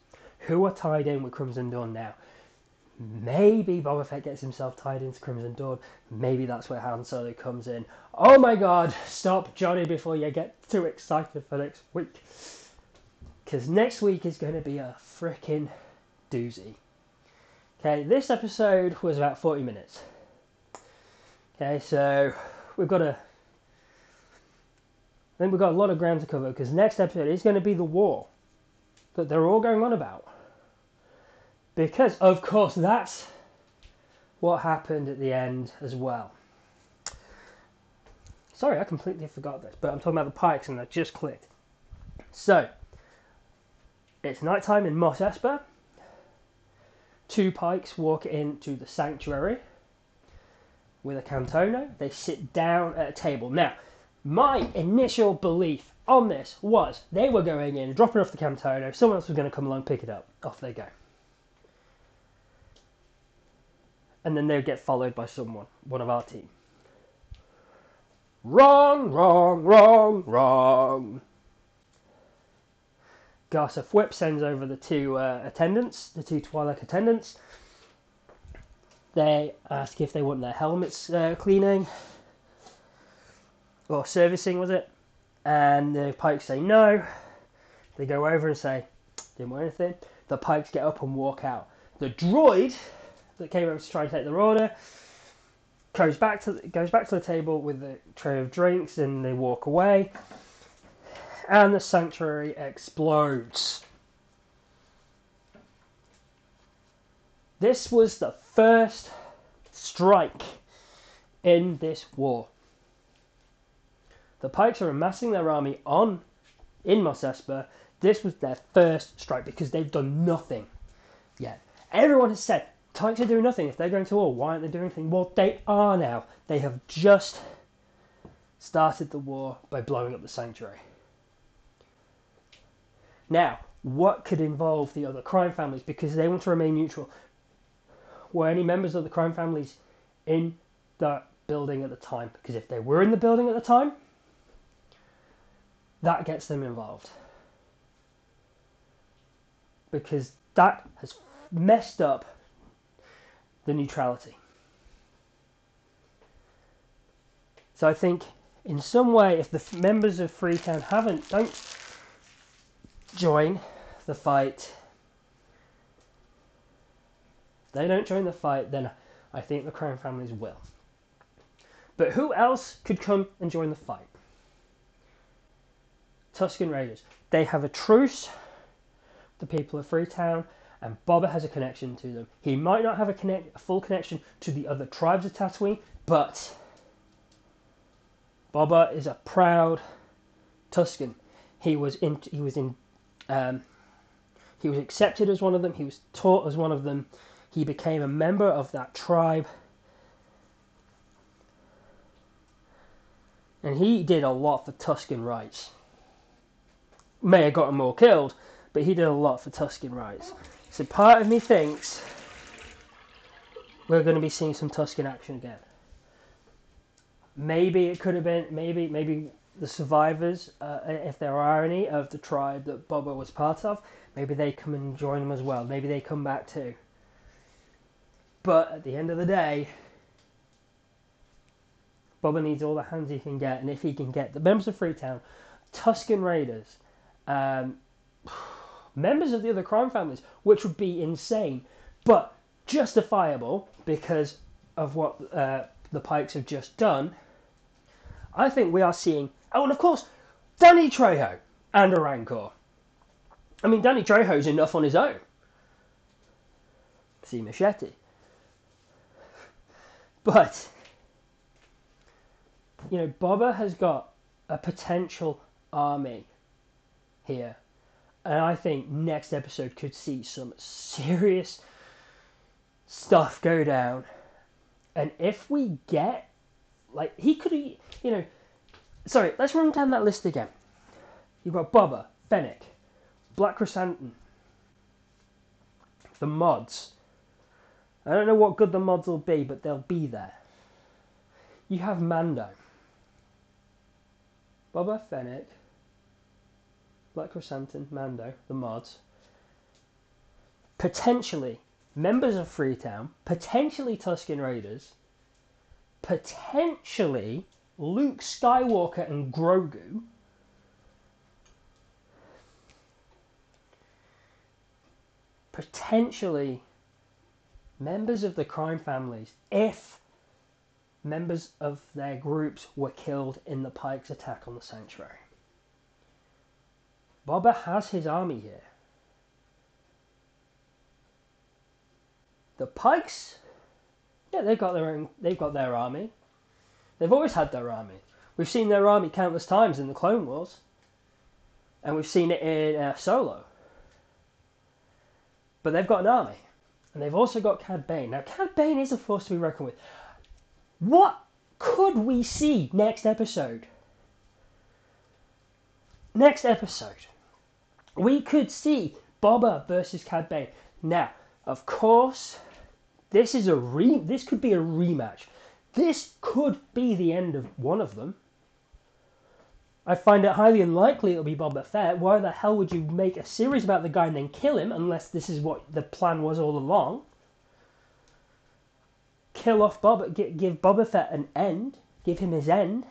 Who are tied in with Crimson Dawn now? Maybe Boba Fett gets himself tied into Crimson Dawn. Maybe that's where Han Solo comes in. Oh my god, stop Johnny before you get too excited for next week. Because next week is going to be a freaking doozy. Okay, this episode was about forty minutes. Okay, so we've got a... I think we've got a lot of ground to cover, because next episode is going to be the war that they're all going on about. Because, of course, that's what happened at the end as well. Sorry, I completely forgot this, but I'm talking about the Pykes and I just clicked. So, it's nighttime in Mos Espa. Two Pykes walk into the sanctuary with a cantono. They sit down at a table. Now, my initial belief on this was they were going in, dropping off the cantono, someone else was going to come along, pick it up. Off they go. And then they would get followed by someone, one of our team. Wrong, wrong, wrong, wrong. Garsif Whip sends over the two uh, attendants, the two Twi'lek attendants. They ask if they want their helmets uh, cleaning. Or servicing, was it? And the Pykes say no. They go over and say, didn't want anything. The Pykes get up and walk out. The droid that came over to try and take their order goes back to goes back to the table with the tray of drinks, and they walk away, and the sanctuary explodes. This was the first strike in this war. The Pykes are amassing their army on in Mos Espa. This was their first strike, because they've done nothing yet. Everyone has said, Pykes are doing nothing. If they're going to war, why aren't they doing anything? Well, they are now. They have just started the war by blowing up the sanctuary. Now, what could involve the other crime families? Because they want to remain neutral. Were any members of the crime families in that building at the time? Because if they were in the building at the time, that gets them involved. Because that has messed up the neutrality. So I think in some way, if the members of Freetown haven't, don't join the fight, they don't join the fight, then I think the Crown families will. But who else could come and join the fight? Tusken Raiders. They have a truce, the people of Freetown, and Boba has a connection to them. He might not have a, connect, a full connection to the other tribes of Tatooine, but Boba is a proud Tusken. He was in. He was in. Um, he was accepted as one of them. He was taught as one of them. He became a member of that tribe, and he did a lot for Tusken rights. May have got them all killed, but he did a lot for Tusken rights. So part of me thinks we're going to be seeing some Tusken action again. Maybe it could have been, maybe maybe the survivors, uh, if there are any, of the tribe that Boba was part of, maybe they come and join them as well. Maybe they come back too. But at the end of the day, Boba needs all the hands he can get, and if he can get the members of Freetown, Tusken Raiders, um, members of the other crime families, which would be insane, but justifiable because of what uh, the Pykes have just done, I think we are seeing... Oh, and of course, Danny Trejo and a Rancor. I mean, Danny Trejo's enough on his own. sexy machete. But, you know, Boba has got a potential army here. And I think next episode could see some serious stuff go down. And if we get, like, he could, you know, sorry, let's run down that list again. You've got Boba, Fennec, Black Chrysanthemum, the mods. I don't know what good the mods will be, but they'll be there. You have Mando, Boba, Fennec, Black Chrysanthemum, Mando, the mods. Potentially members of Freetown, potentially Tusken Raiders, potentially Luke Skywalker and Grogu. Potentially members of the crime families, if members of their groups were killed in the Pykes attack on the sanctuary. Boba has his army here. The Pykes, yeah, they've got their own, they've got their army. They've always had their army. We've seen their army countless times in the Clone Wars, and we've seen it in uh, Solo. But they've got an army. And they've also got Cad Bane. Now, Cad Bane is a force to be reckoned with. What could we see next episode? Next episode, we could see Boba versus Cad Bane. Now, of course, this is a re- this could be a rematch. This could be the end of one of them. I find it highly unlikely it'll be Boba Fett. Why the hell would you make a series about the guy and then kill him, unless this is what the plan was all along? Kill off Boba, give Boba Fett an end, give him his end.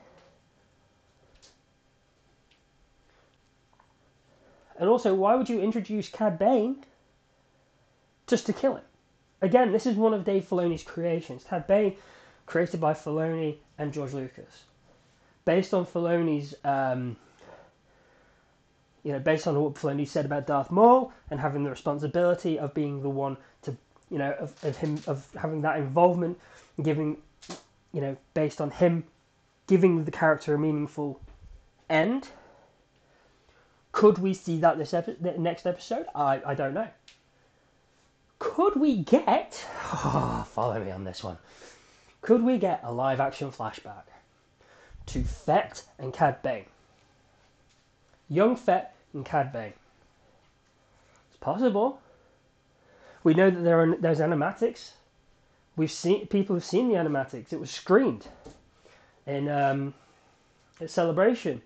And also, why would you introduce Cad Bane just to kill him? Again, this is one of Dave Filoni's creations. Cad Bane, created by Filoni and George Lucas. Based on Filoni's, um, you know, based on what Filoni said about Darth Maul and having the responsibility of being the one to, you know, of, of him, of having that involvement, and giving, you know, based on him giving the character a meaningful end. Could we see that this epi- the next episode? I, I don't know. Could we get? Oh, follow me on this one. Could we get a live action flashback to Fett and Cad Bane? Young Fett and Cad Bane. It's possible. We know that there are there's animatics. We've seen people have seen the animatics. It was screened in um, at Celebration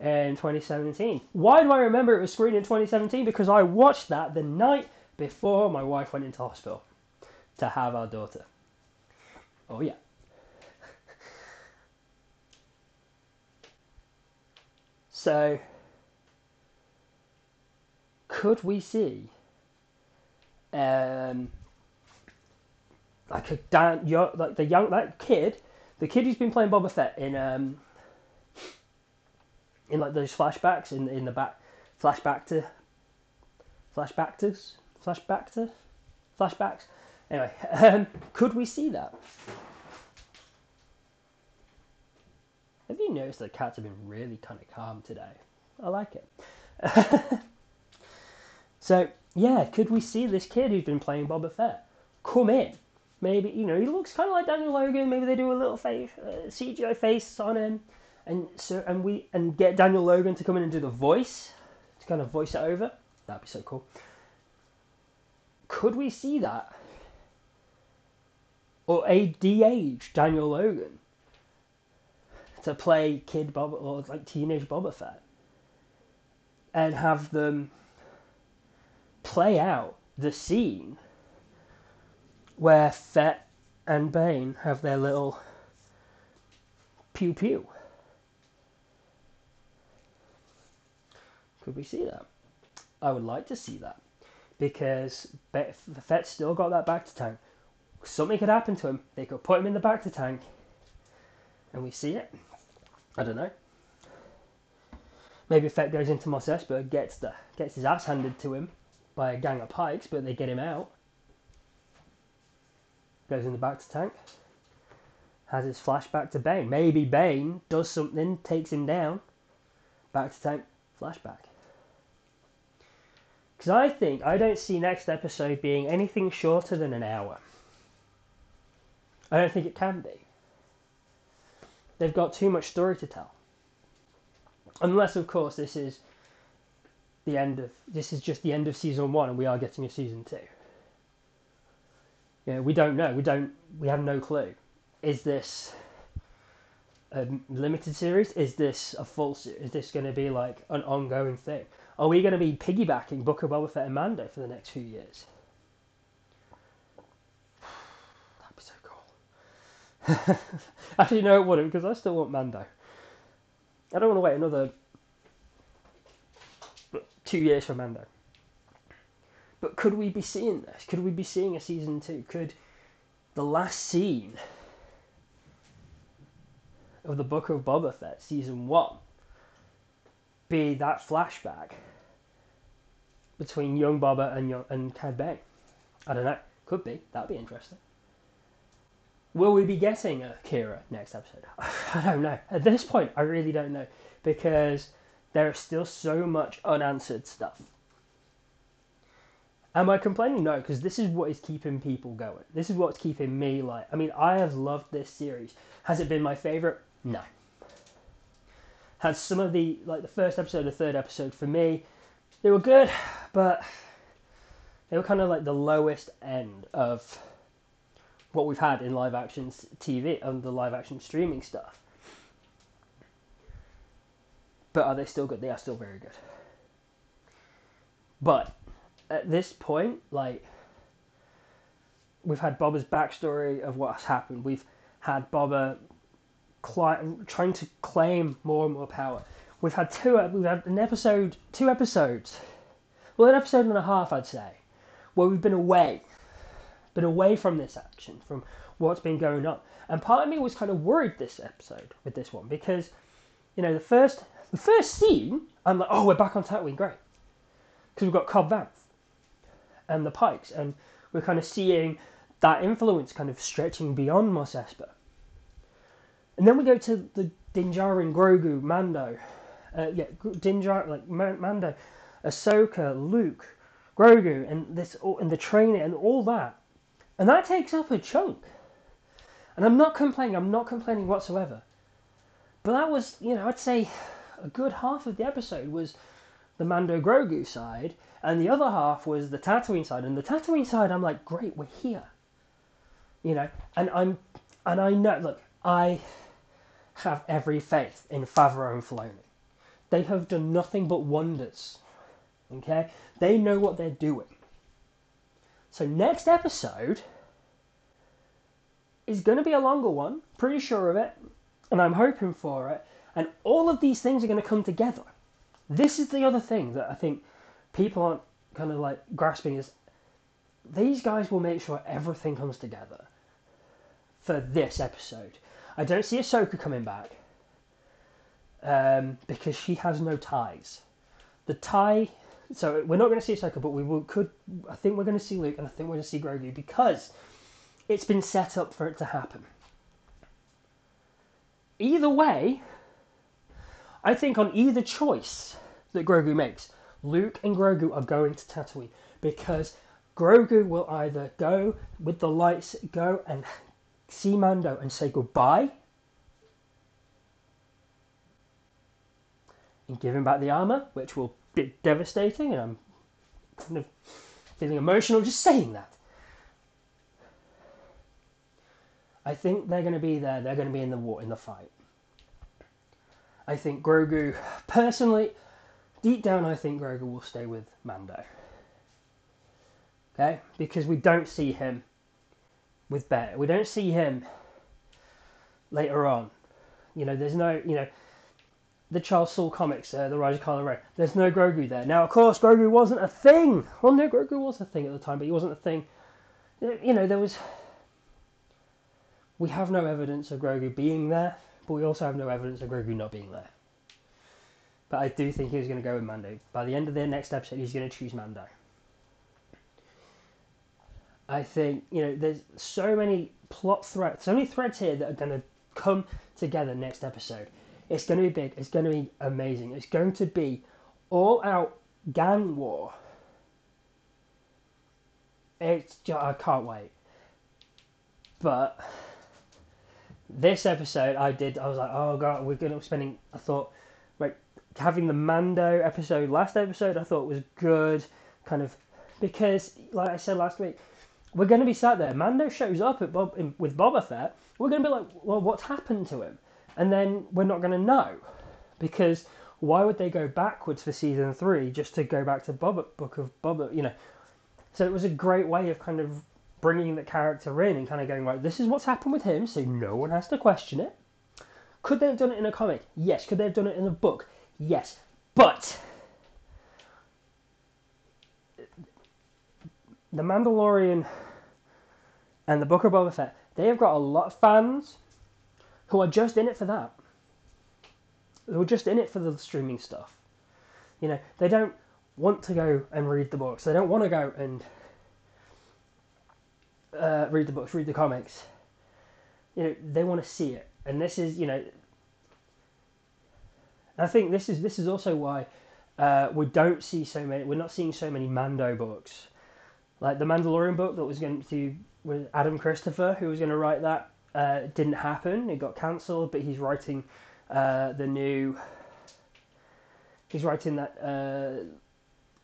in twenty seventeen. Why do I remember it was screened in twenty seventeen? Because I watched that the night before my wife went into hospital to have our daughter. Oh yeah. So, could we see, um, like a damn, like the young, that kid, the kid who's been playing Boba Fett in, um, in like those flashbacks, in in the back, flashback to, flashback to, flashback to, flashbacks. Anyway, um, could we see that? Have you noticed the cats have been really kind of calm today? I like it. So, yeah, could we see this kid who's been playing Boba Fett come in? Maybe, you know, he looks kind of like Daniel Logan. Maybe they do a little face, uh, C G I face on him. And so, and we and get Daniel Logan to come in and do the voice, to kind of voice it over. That'd be so cool. Could we see that? Or a de-aged Daniel Logan to play kid Boba, or like teenage Boba Fett, and have them play out the scene where Fett and Bane have their little pew pew. Could we see that? I would like to see that, because Fett's still got that back to tank. Something could happen to him. They could put him in the back to tank, and we see it. I don't know. Maybe Fett goes into Mos Espa, gets the gets his ass handed to him by a gang of Pikes, but they get him out. goes in the back to tank, has his flashback to Bane. Maybe Bane does something, takes him down, back to tank, flashback. Because I think, I don't see next episode being anything shorter than an hour. I don't think it can be. They've got too much story to tell. Unless, of course, this is the end of, this is just the end of season one and we are getting a season two. You know, we don't know. We don't, we have no clue. Is this a limited series? Is this a full series? Is this going to be like an ongoing thing? Are we going to be piggybacking Book of Boba Fett and Mando for the next few years? That'd be so cool. Actually, no, it wouldn't, because I still want Mando. I don't want to wait another two years for Mando. But could we be seeing this? Could we be seeing a season two? Could the last scene of the Book of Boba Fett season one be that flashback between young Boba and young, and Cad Bane? I don't know. Could be. That'd be interesting. Will we be getting a Kira next episode? I don't know. At this point, I really don't know, because there is still so much unanswered stuff. Am I complaining? No, because this is what is keeping people going. This is what's keeping me like. I mean, I have loved this series. Has it been my favourite? No. Had some of the, like the first episode, the third episode for me, they were good, but they were kind of like the lowest end of what we've had in live action T V and the live action streaming stuff. But are they still good? They are still very good. But at this point, like, we've had Boba's backstory of what has happened. We've had Boba cli- trying to claim more and more power. We've had two. We've had an episode, two episodes. Well, an episode and a half, I'd say, where we've been away, been away from this action, from what's been going on. And part of me was kind of worried this episode with this one because, you know, the first, the first scene, I'm like, oh, we're back on Tatooine, great, because we've got Cobb Vanth and the Pykes, and we're kind of seeing that influence kind of stretching beyond Mos Espa. And then we go to the Din Djarin, Grogu, Mando, uh, yeah, Din Djarin, like Mando, Ahsoka, Luke, Grogu, and this, and the training, and all that, and that takes up a chunk. And I'm not complaining. I'm not complaining whatsoever. But that was, you know, I'd say a good half of the episode was the Mando Grogu side, and the other half was the Tatooine side. And the Tatooine side, I'm like, great, we're here, you know. And I'm, and I know, look, I have every faith in Favreau and Filoni. They have done nothing but wonders. Okay, they know what they're doing. So next episode is going to be a longer one, pretty sure of it, and I'm hoping for it. And all of these things are going to come together. This is the other thing that I think people aren't kind of like grasping, is these guys will make sure everything comes together for this episode. I don't see Ahsoka coming back um, because she has no ties. The tie, so we're not going to see Ahsoka, but we will, could, I think we're going to see Luke, and I think we're going to see Grogu, because it's been set up for it to happen. Either way, I think on either choice that Grogu makes, Luke and Grogu are going to Tatooine, because Grogu will either go with the lights, go and see Mando and say goodbye and give him back the armor, which will be devastating, and I'm kind of feeling emotional just saying that. I think they're going to be there. They're going to be in the war, in the fight. I think Grogu, personally, deep down, I think Grogu will stay with Mando. Okay? Because we don't see him with Bear. We don't see him later on. You know, there's no, you know, the Charles Soule comics, uh, the Rise of Kylo Ren, there's no Grogu there. Now, of course, Grogu wasn't a thing. Well, no, Grogu was a thing at the time, but he wasn't a thing. You know, there was, we have no evidence of Grogu being there, but we also have no evidence of Grogu not being there. But I do think he was going to go with Mando. By the end of the next episode, he's going to choose Mando. I think, you know, there's so many plot threads, so many threads here that are going to come together next episode. It's going to be big. It's going to be amazing. It's going to be all-out gang war. It's just, I can't wait. But this episode, I did, I was like, oh god, we're going to be spending, I thought, like, having the Mando episode, last episode, I thought was good, kind of, because, like I said last week, we're going to be sat there. Mando shows up at Bob, in, with Boba Fett. We're going to be like, well, what's happened to him? And then we're not going to know. Because why would they go backwards for season three just to go back to Boba, Book of Boba, you know? So it was a great way of kind of bringing the character in and kind of going, right, this is what's happened with him, so no one has to question it. Could they have done it in a comic? Yes. Could they have done it in a book? Yes. But The Mandalorian and the Book of Boba Fett, they have got a lot of fans who are just in it for that. Who are just in it for the streaming stuff. You know, they don't want to go and read the books. They don't want to go and uh, read the books, read the comics. You know, they want to see it. And this is, you know, I think this is this is also why uh, we don't see so many. We're not seeing so many Mando books. Like the Mandalorian book that was going to with Adam Christopher, who was going to write that, uh, didn't happen. It got cancelled, but he's writing uh, the new. He's writing that uh,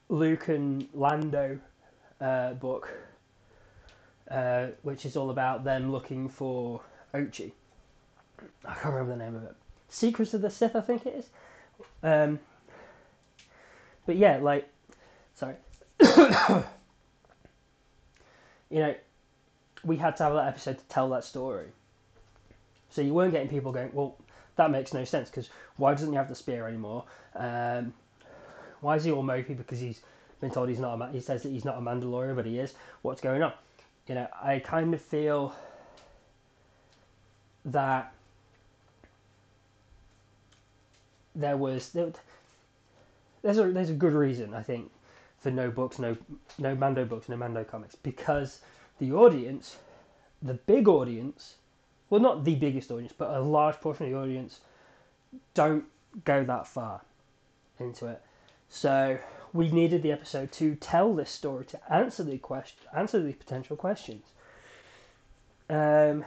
Luke and Lando uh, book, uh, which is all about them looking for Ochi. I can't remember the name of it. Secrets of the Sith, I think it is. Um, but yeah, like, sorry. You know, we had to have that episode to tell that story. So you weren't getting people going, well, that makes no sense, because why doesn't he have the spear anymore? Um, why is he all mopey because he's been told he's not a Ma- he says that he's not a Mandalorian, but he is. What's going on? You know, I kind of feel that there was there, there's a there's a good reason, I think, for no books, no no Mando books, no Mando comics, because the audience, the big audience, well, not the biggest audience, but a large portion of the audience don't go that far into it. So we needed the episode to tell this story, to answer the question, answer the potential questions. Um,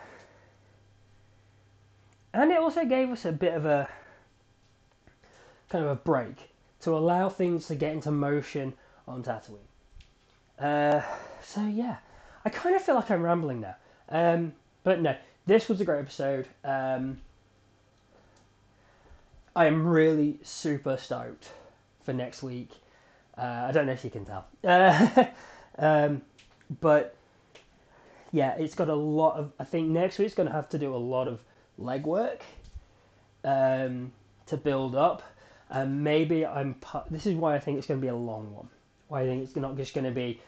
and it also gave us a bit of a kind of a break to allow things to get into motion on Tatooine. Uh, so yeah, I kind of feel like I'm rambling now. Um, but no, this was a great episode. Um, I am really super stoked for next week. Uh, I don't know if you can tell. Uh, um, but yeah, it's got a lot of, I think next week's going to have to do a lot of legwork um, to build up. And maybe I'm, this is why I think it's going to be a long one. I think it's not just going to be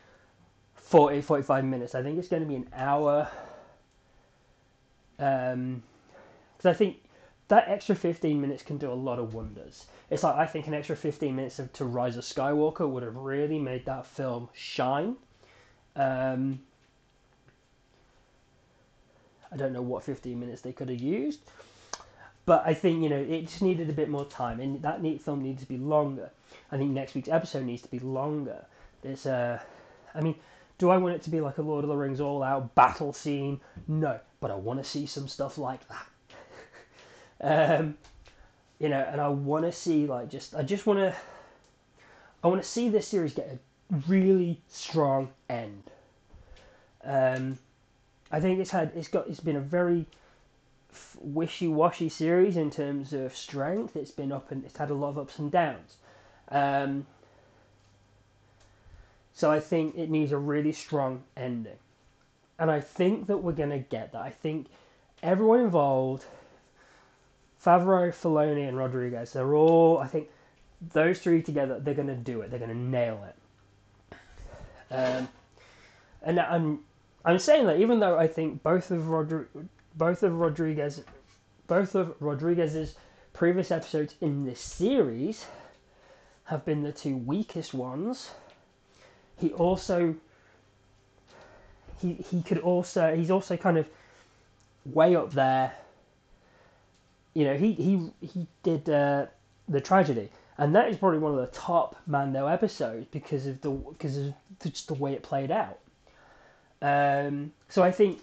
forty, forty-five minutes. I think it's going to be an hour. Um, because I think that extra fifteen minutes can do a lot of wonders. It's like, I think an extra fifteen minutes of, to Rise of Skywalker would have really made that film shine. Um, I don't know what fifteen minutes they could have used. But I think, you know, it just needed a bit more time. And that neat film needs to be longer. I think next week's episode needs to be longer. It's, uh, I mean, do I want it to be like a Lord of the Rings all-out battle scene? No. But I want to see some stuff like that. um, you know, and I want to see, like, just... I just want to... I want to see this series get a really strong end. Um, I think it's had... It's got... It's been a very wishy-washy series in terms of strength. It's been up and it's had a lot of ups and downs. Um, so I think it needs a really strong ending, and I think that we're going to get that. I think everyone involved, Favreau, Filoni, and Rodriguez, they're all. I think those three together, they're going to do it. They're going to nail it. Um, and I'm I'm saying that even though I think both of Rodriguez. Both of Rodriguez, both of Rodriguez's previous episodes in this series have been the two weakest ones. He also he he could also he's also kind of way up there. You know, he he he did uh, the tragedy, and that is probably one of the top Mando episodes because of the because of just the way it played out. Um, so I think,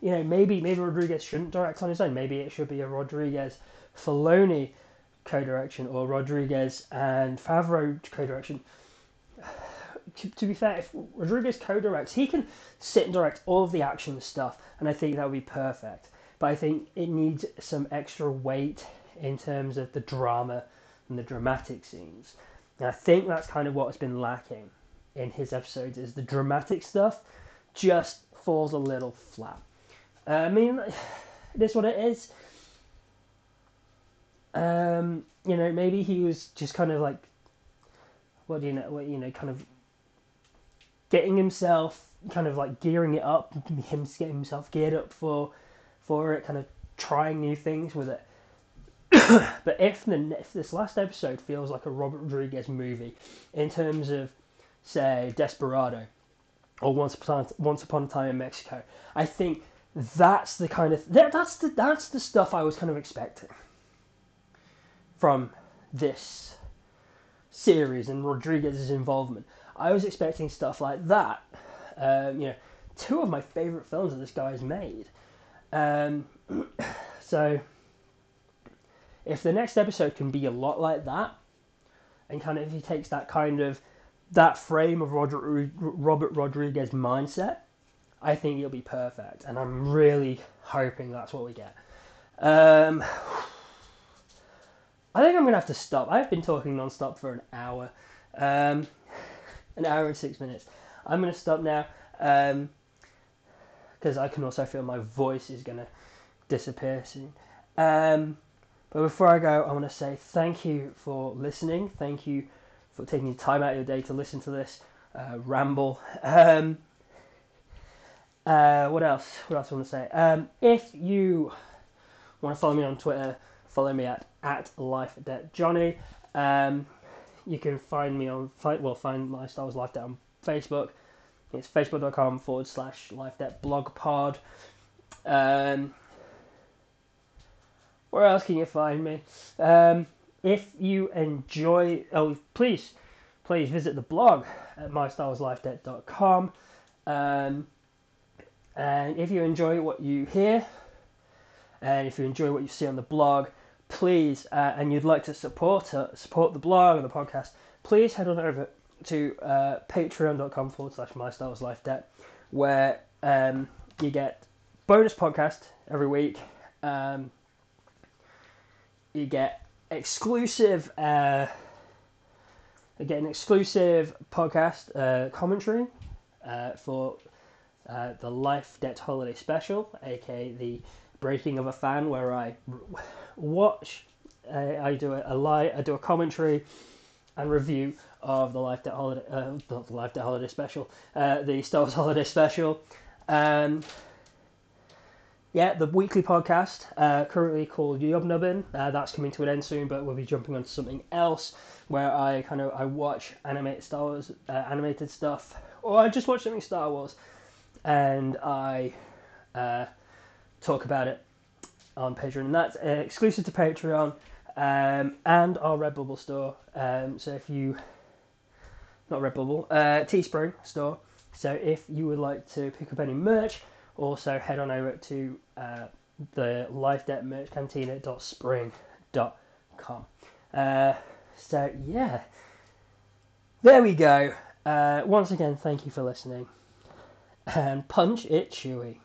you know, maybe maybe Rodriguez shouldn't direct on his own. Maybe it should be a Rodriguez Filoni co-direction or Rodriguez and Favreau co-direction. To, to be fair, if Rodriguez co-directs, he can sit and direct all of the action stuff, and I think that would be perfect. But I think it needs some extra weight in terms of the drama and the dramatic scenes. And I think that's kind of what has been lacking in his episodes, is the dramatic stuff just falls a little flat. Uh, I mean, it is what it is. Um, you know, maybe he was just kind of like, what do you know, what, you know, kind of getting himself, kind of like gearing it up, him getting himself geared up for, for it, kind of trying new things with it. But if the if this last episode feels like a Robert Rodriguez movie, in terms of, say, Desperado, or Once Upon Once Upon a Time in Mexico, I think that's the kind of that, that's the that's the stuff I was kind of expecting from this series and Rodriguez's involvement. I was expecting stuff like that. Um, you know, two of my favourite films that this guy has made. Um, so, if the next episode can be a lot like that, and kind of if he takes that kind of that frame of Roger, Robert Rodriguez mindset, I think he'll be perfect. And I'm really hoping that's what we get. Um, I think I'm going to have to stop. I've been talking non-stop for an hour. Um, an hour and six minutes. I'm going to stop now. Um, because I can also feel my voice is going to disappear soon. Um, but before I go, I want to say thank you for listening. Thank you for taking your time out of your day to listen to this uh, ramble. Um, uh, what else? What else do I want to say? Um, if you want to follow me on Twitter, follow me at, at LifeDebtJohnny. Um, you can find me on, well, find Lifestyles Life Debt on Facebook. It's facebook.com forward slash LifeDebtBlogPod. Um, where else can you find me? Um, if you enjoy, oh, please, please visit the blog at my styles life debt dot com. Um, and if you enjoy what you hear, and if you enjoy what you see on the blog, please, uh, and you'd like to support uh, support the blog and the podcast, please head on over to uh, patreon.com forward slash mystylesLifeDebt, where um, you get bonus podcast every week. Um, you get exclusive, uh, you get an exclusive podcast uh, commentary uh, for uh, the Life Debt Holiday Special, aka the Breaking of a Fan, where I watch, uh, I do a, a live, I do a commentary and review of the Life Debt Holiday, uh, not the Life Debt Holiday Special, uh, the Star Wars Holiday Special. Um, yeah, the weekly podcast, uh, currently called Yubnubbin, uh, that's coming to an end soon, but we'll be jumping onto something else where I kind of I watch animated Star Wars, uh, animated stuff, or I just watch something Star Wars, and I. Uh, talk about it on Patreon, and that's uh, exclusive to Patreon um, and our Redbubble store. Um, so if you, not Redbubble, uh, Teespring store. So if you would like to pick up any merch, also head on over to uh, the life debt merch cantina dot spring dot com. Uh, so yeah, there we go. Uh, once again, thank you for listening, and punch it, Chewie.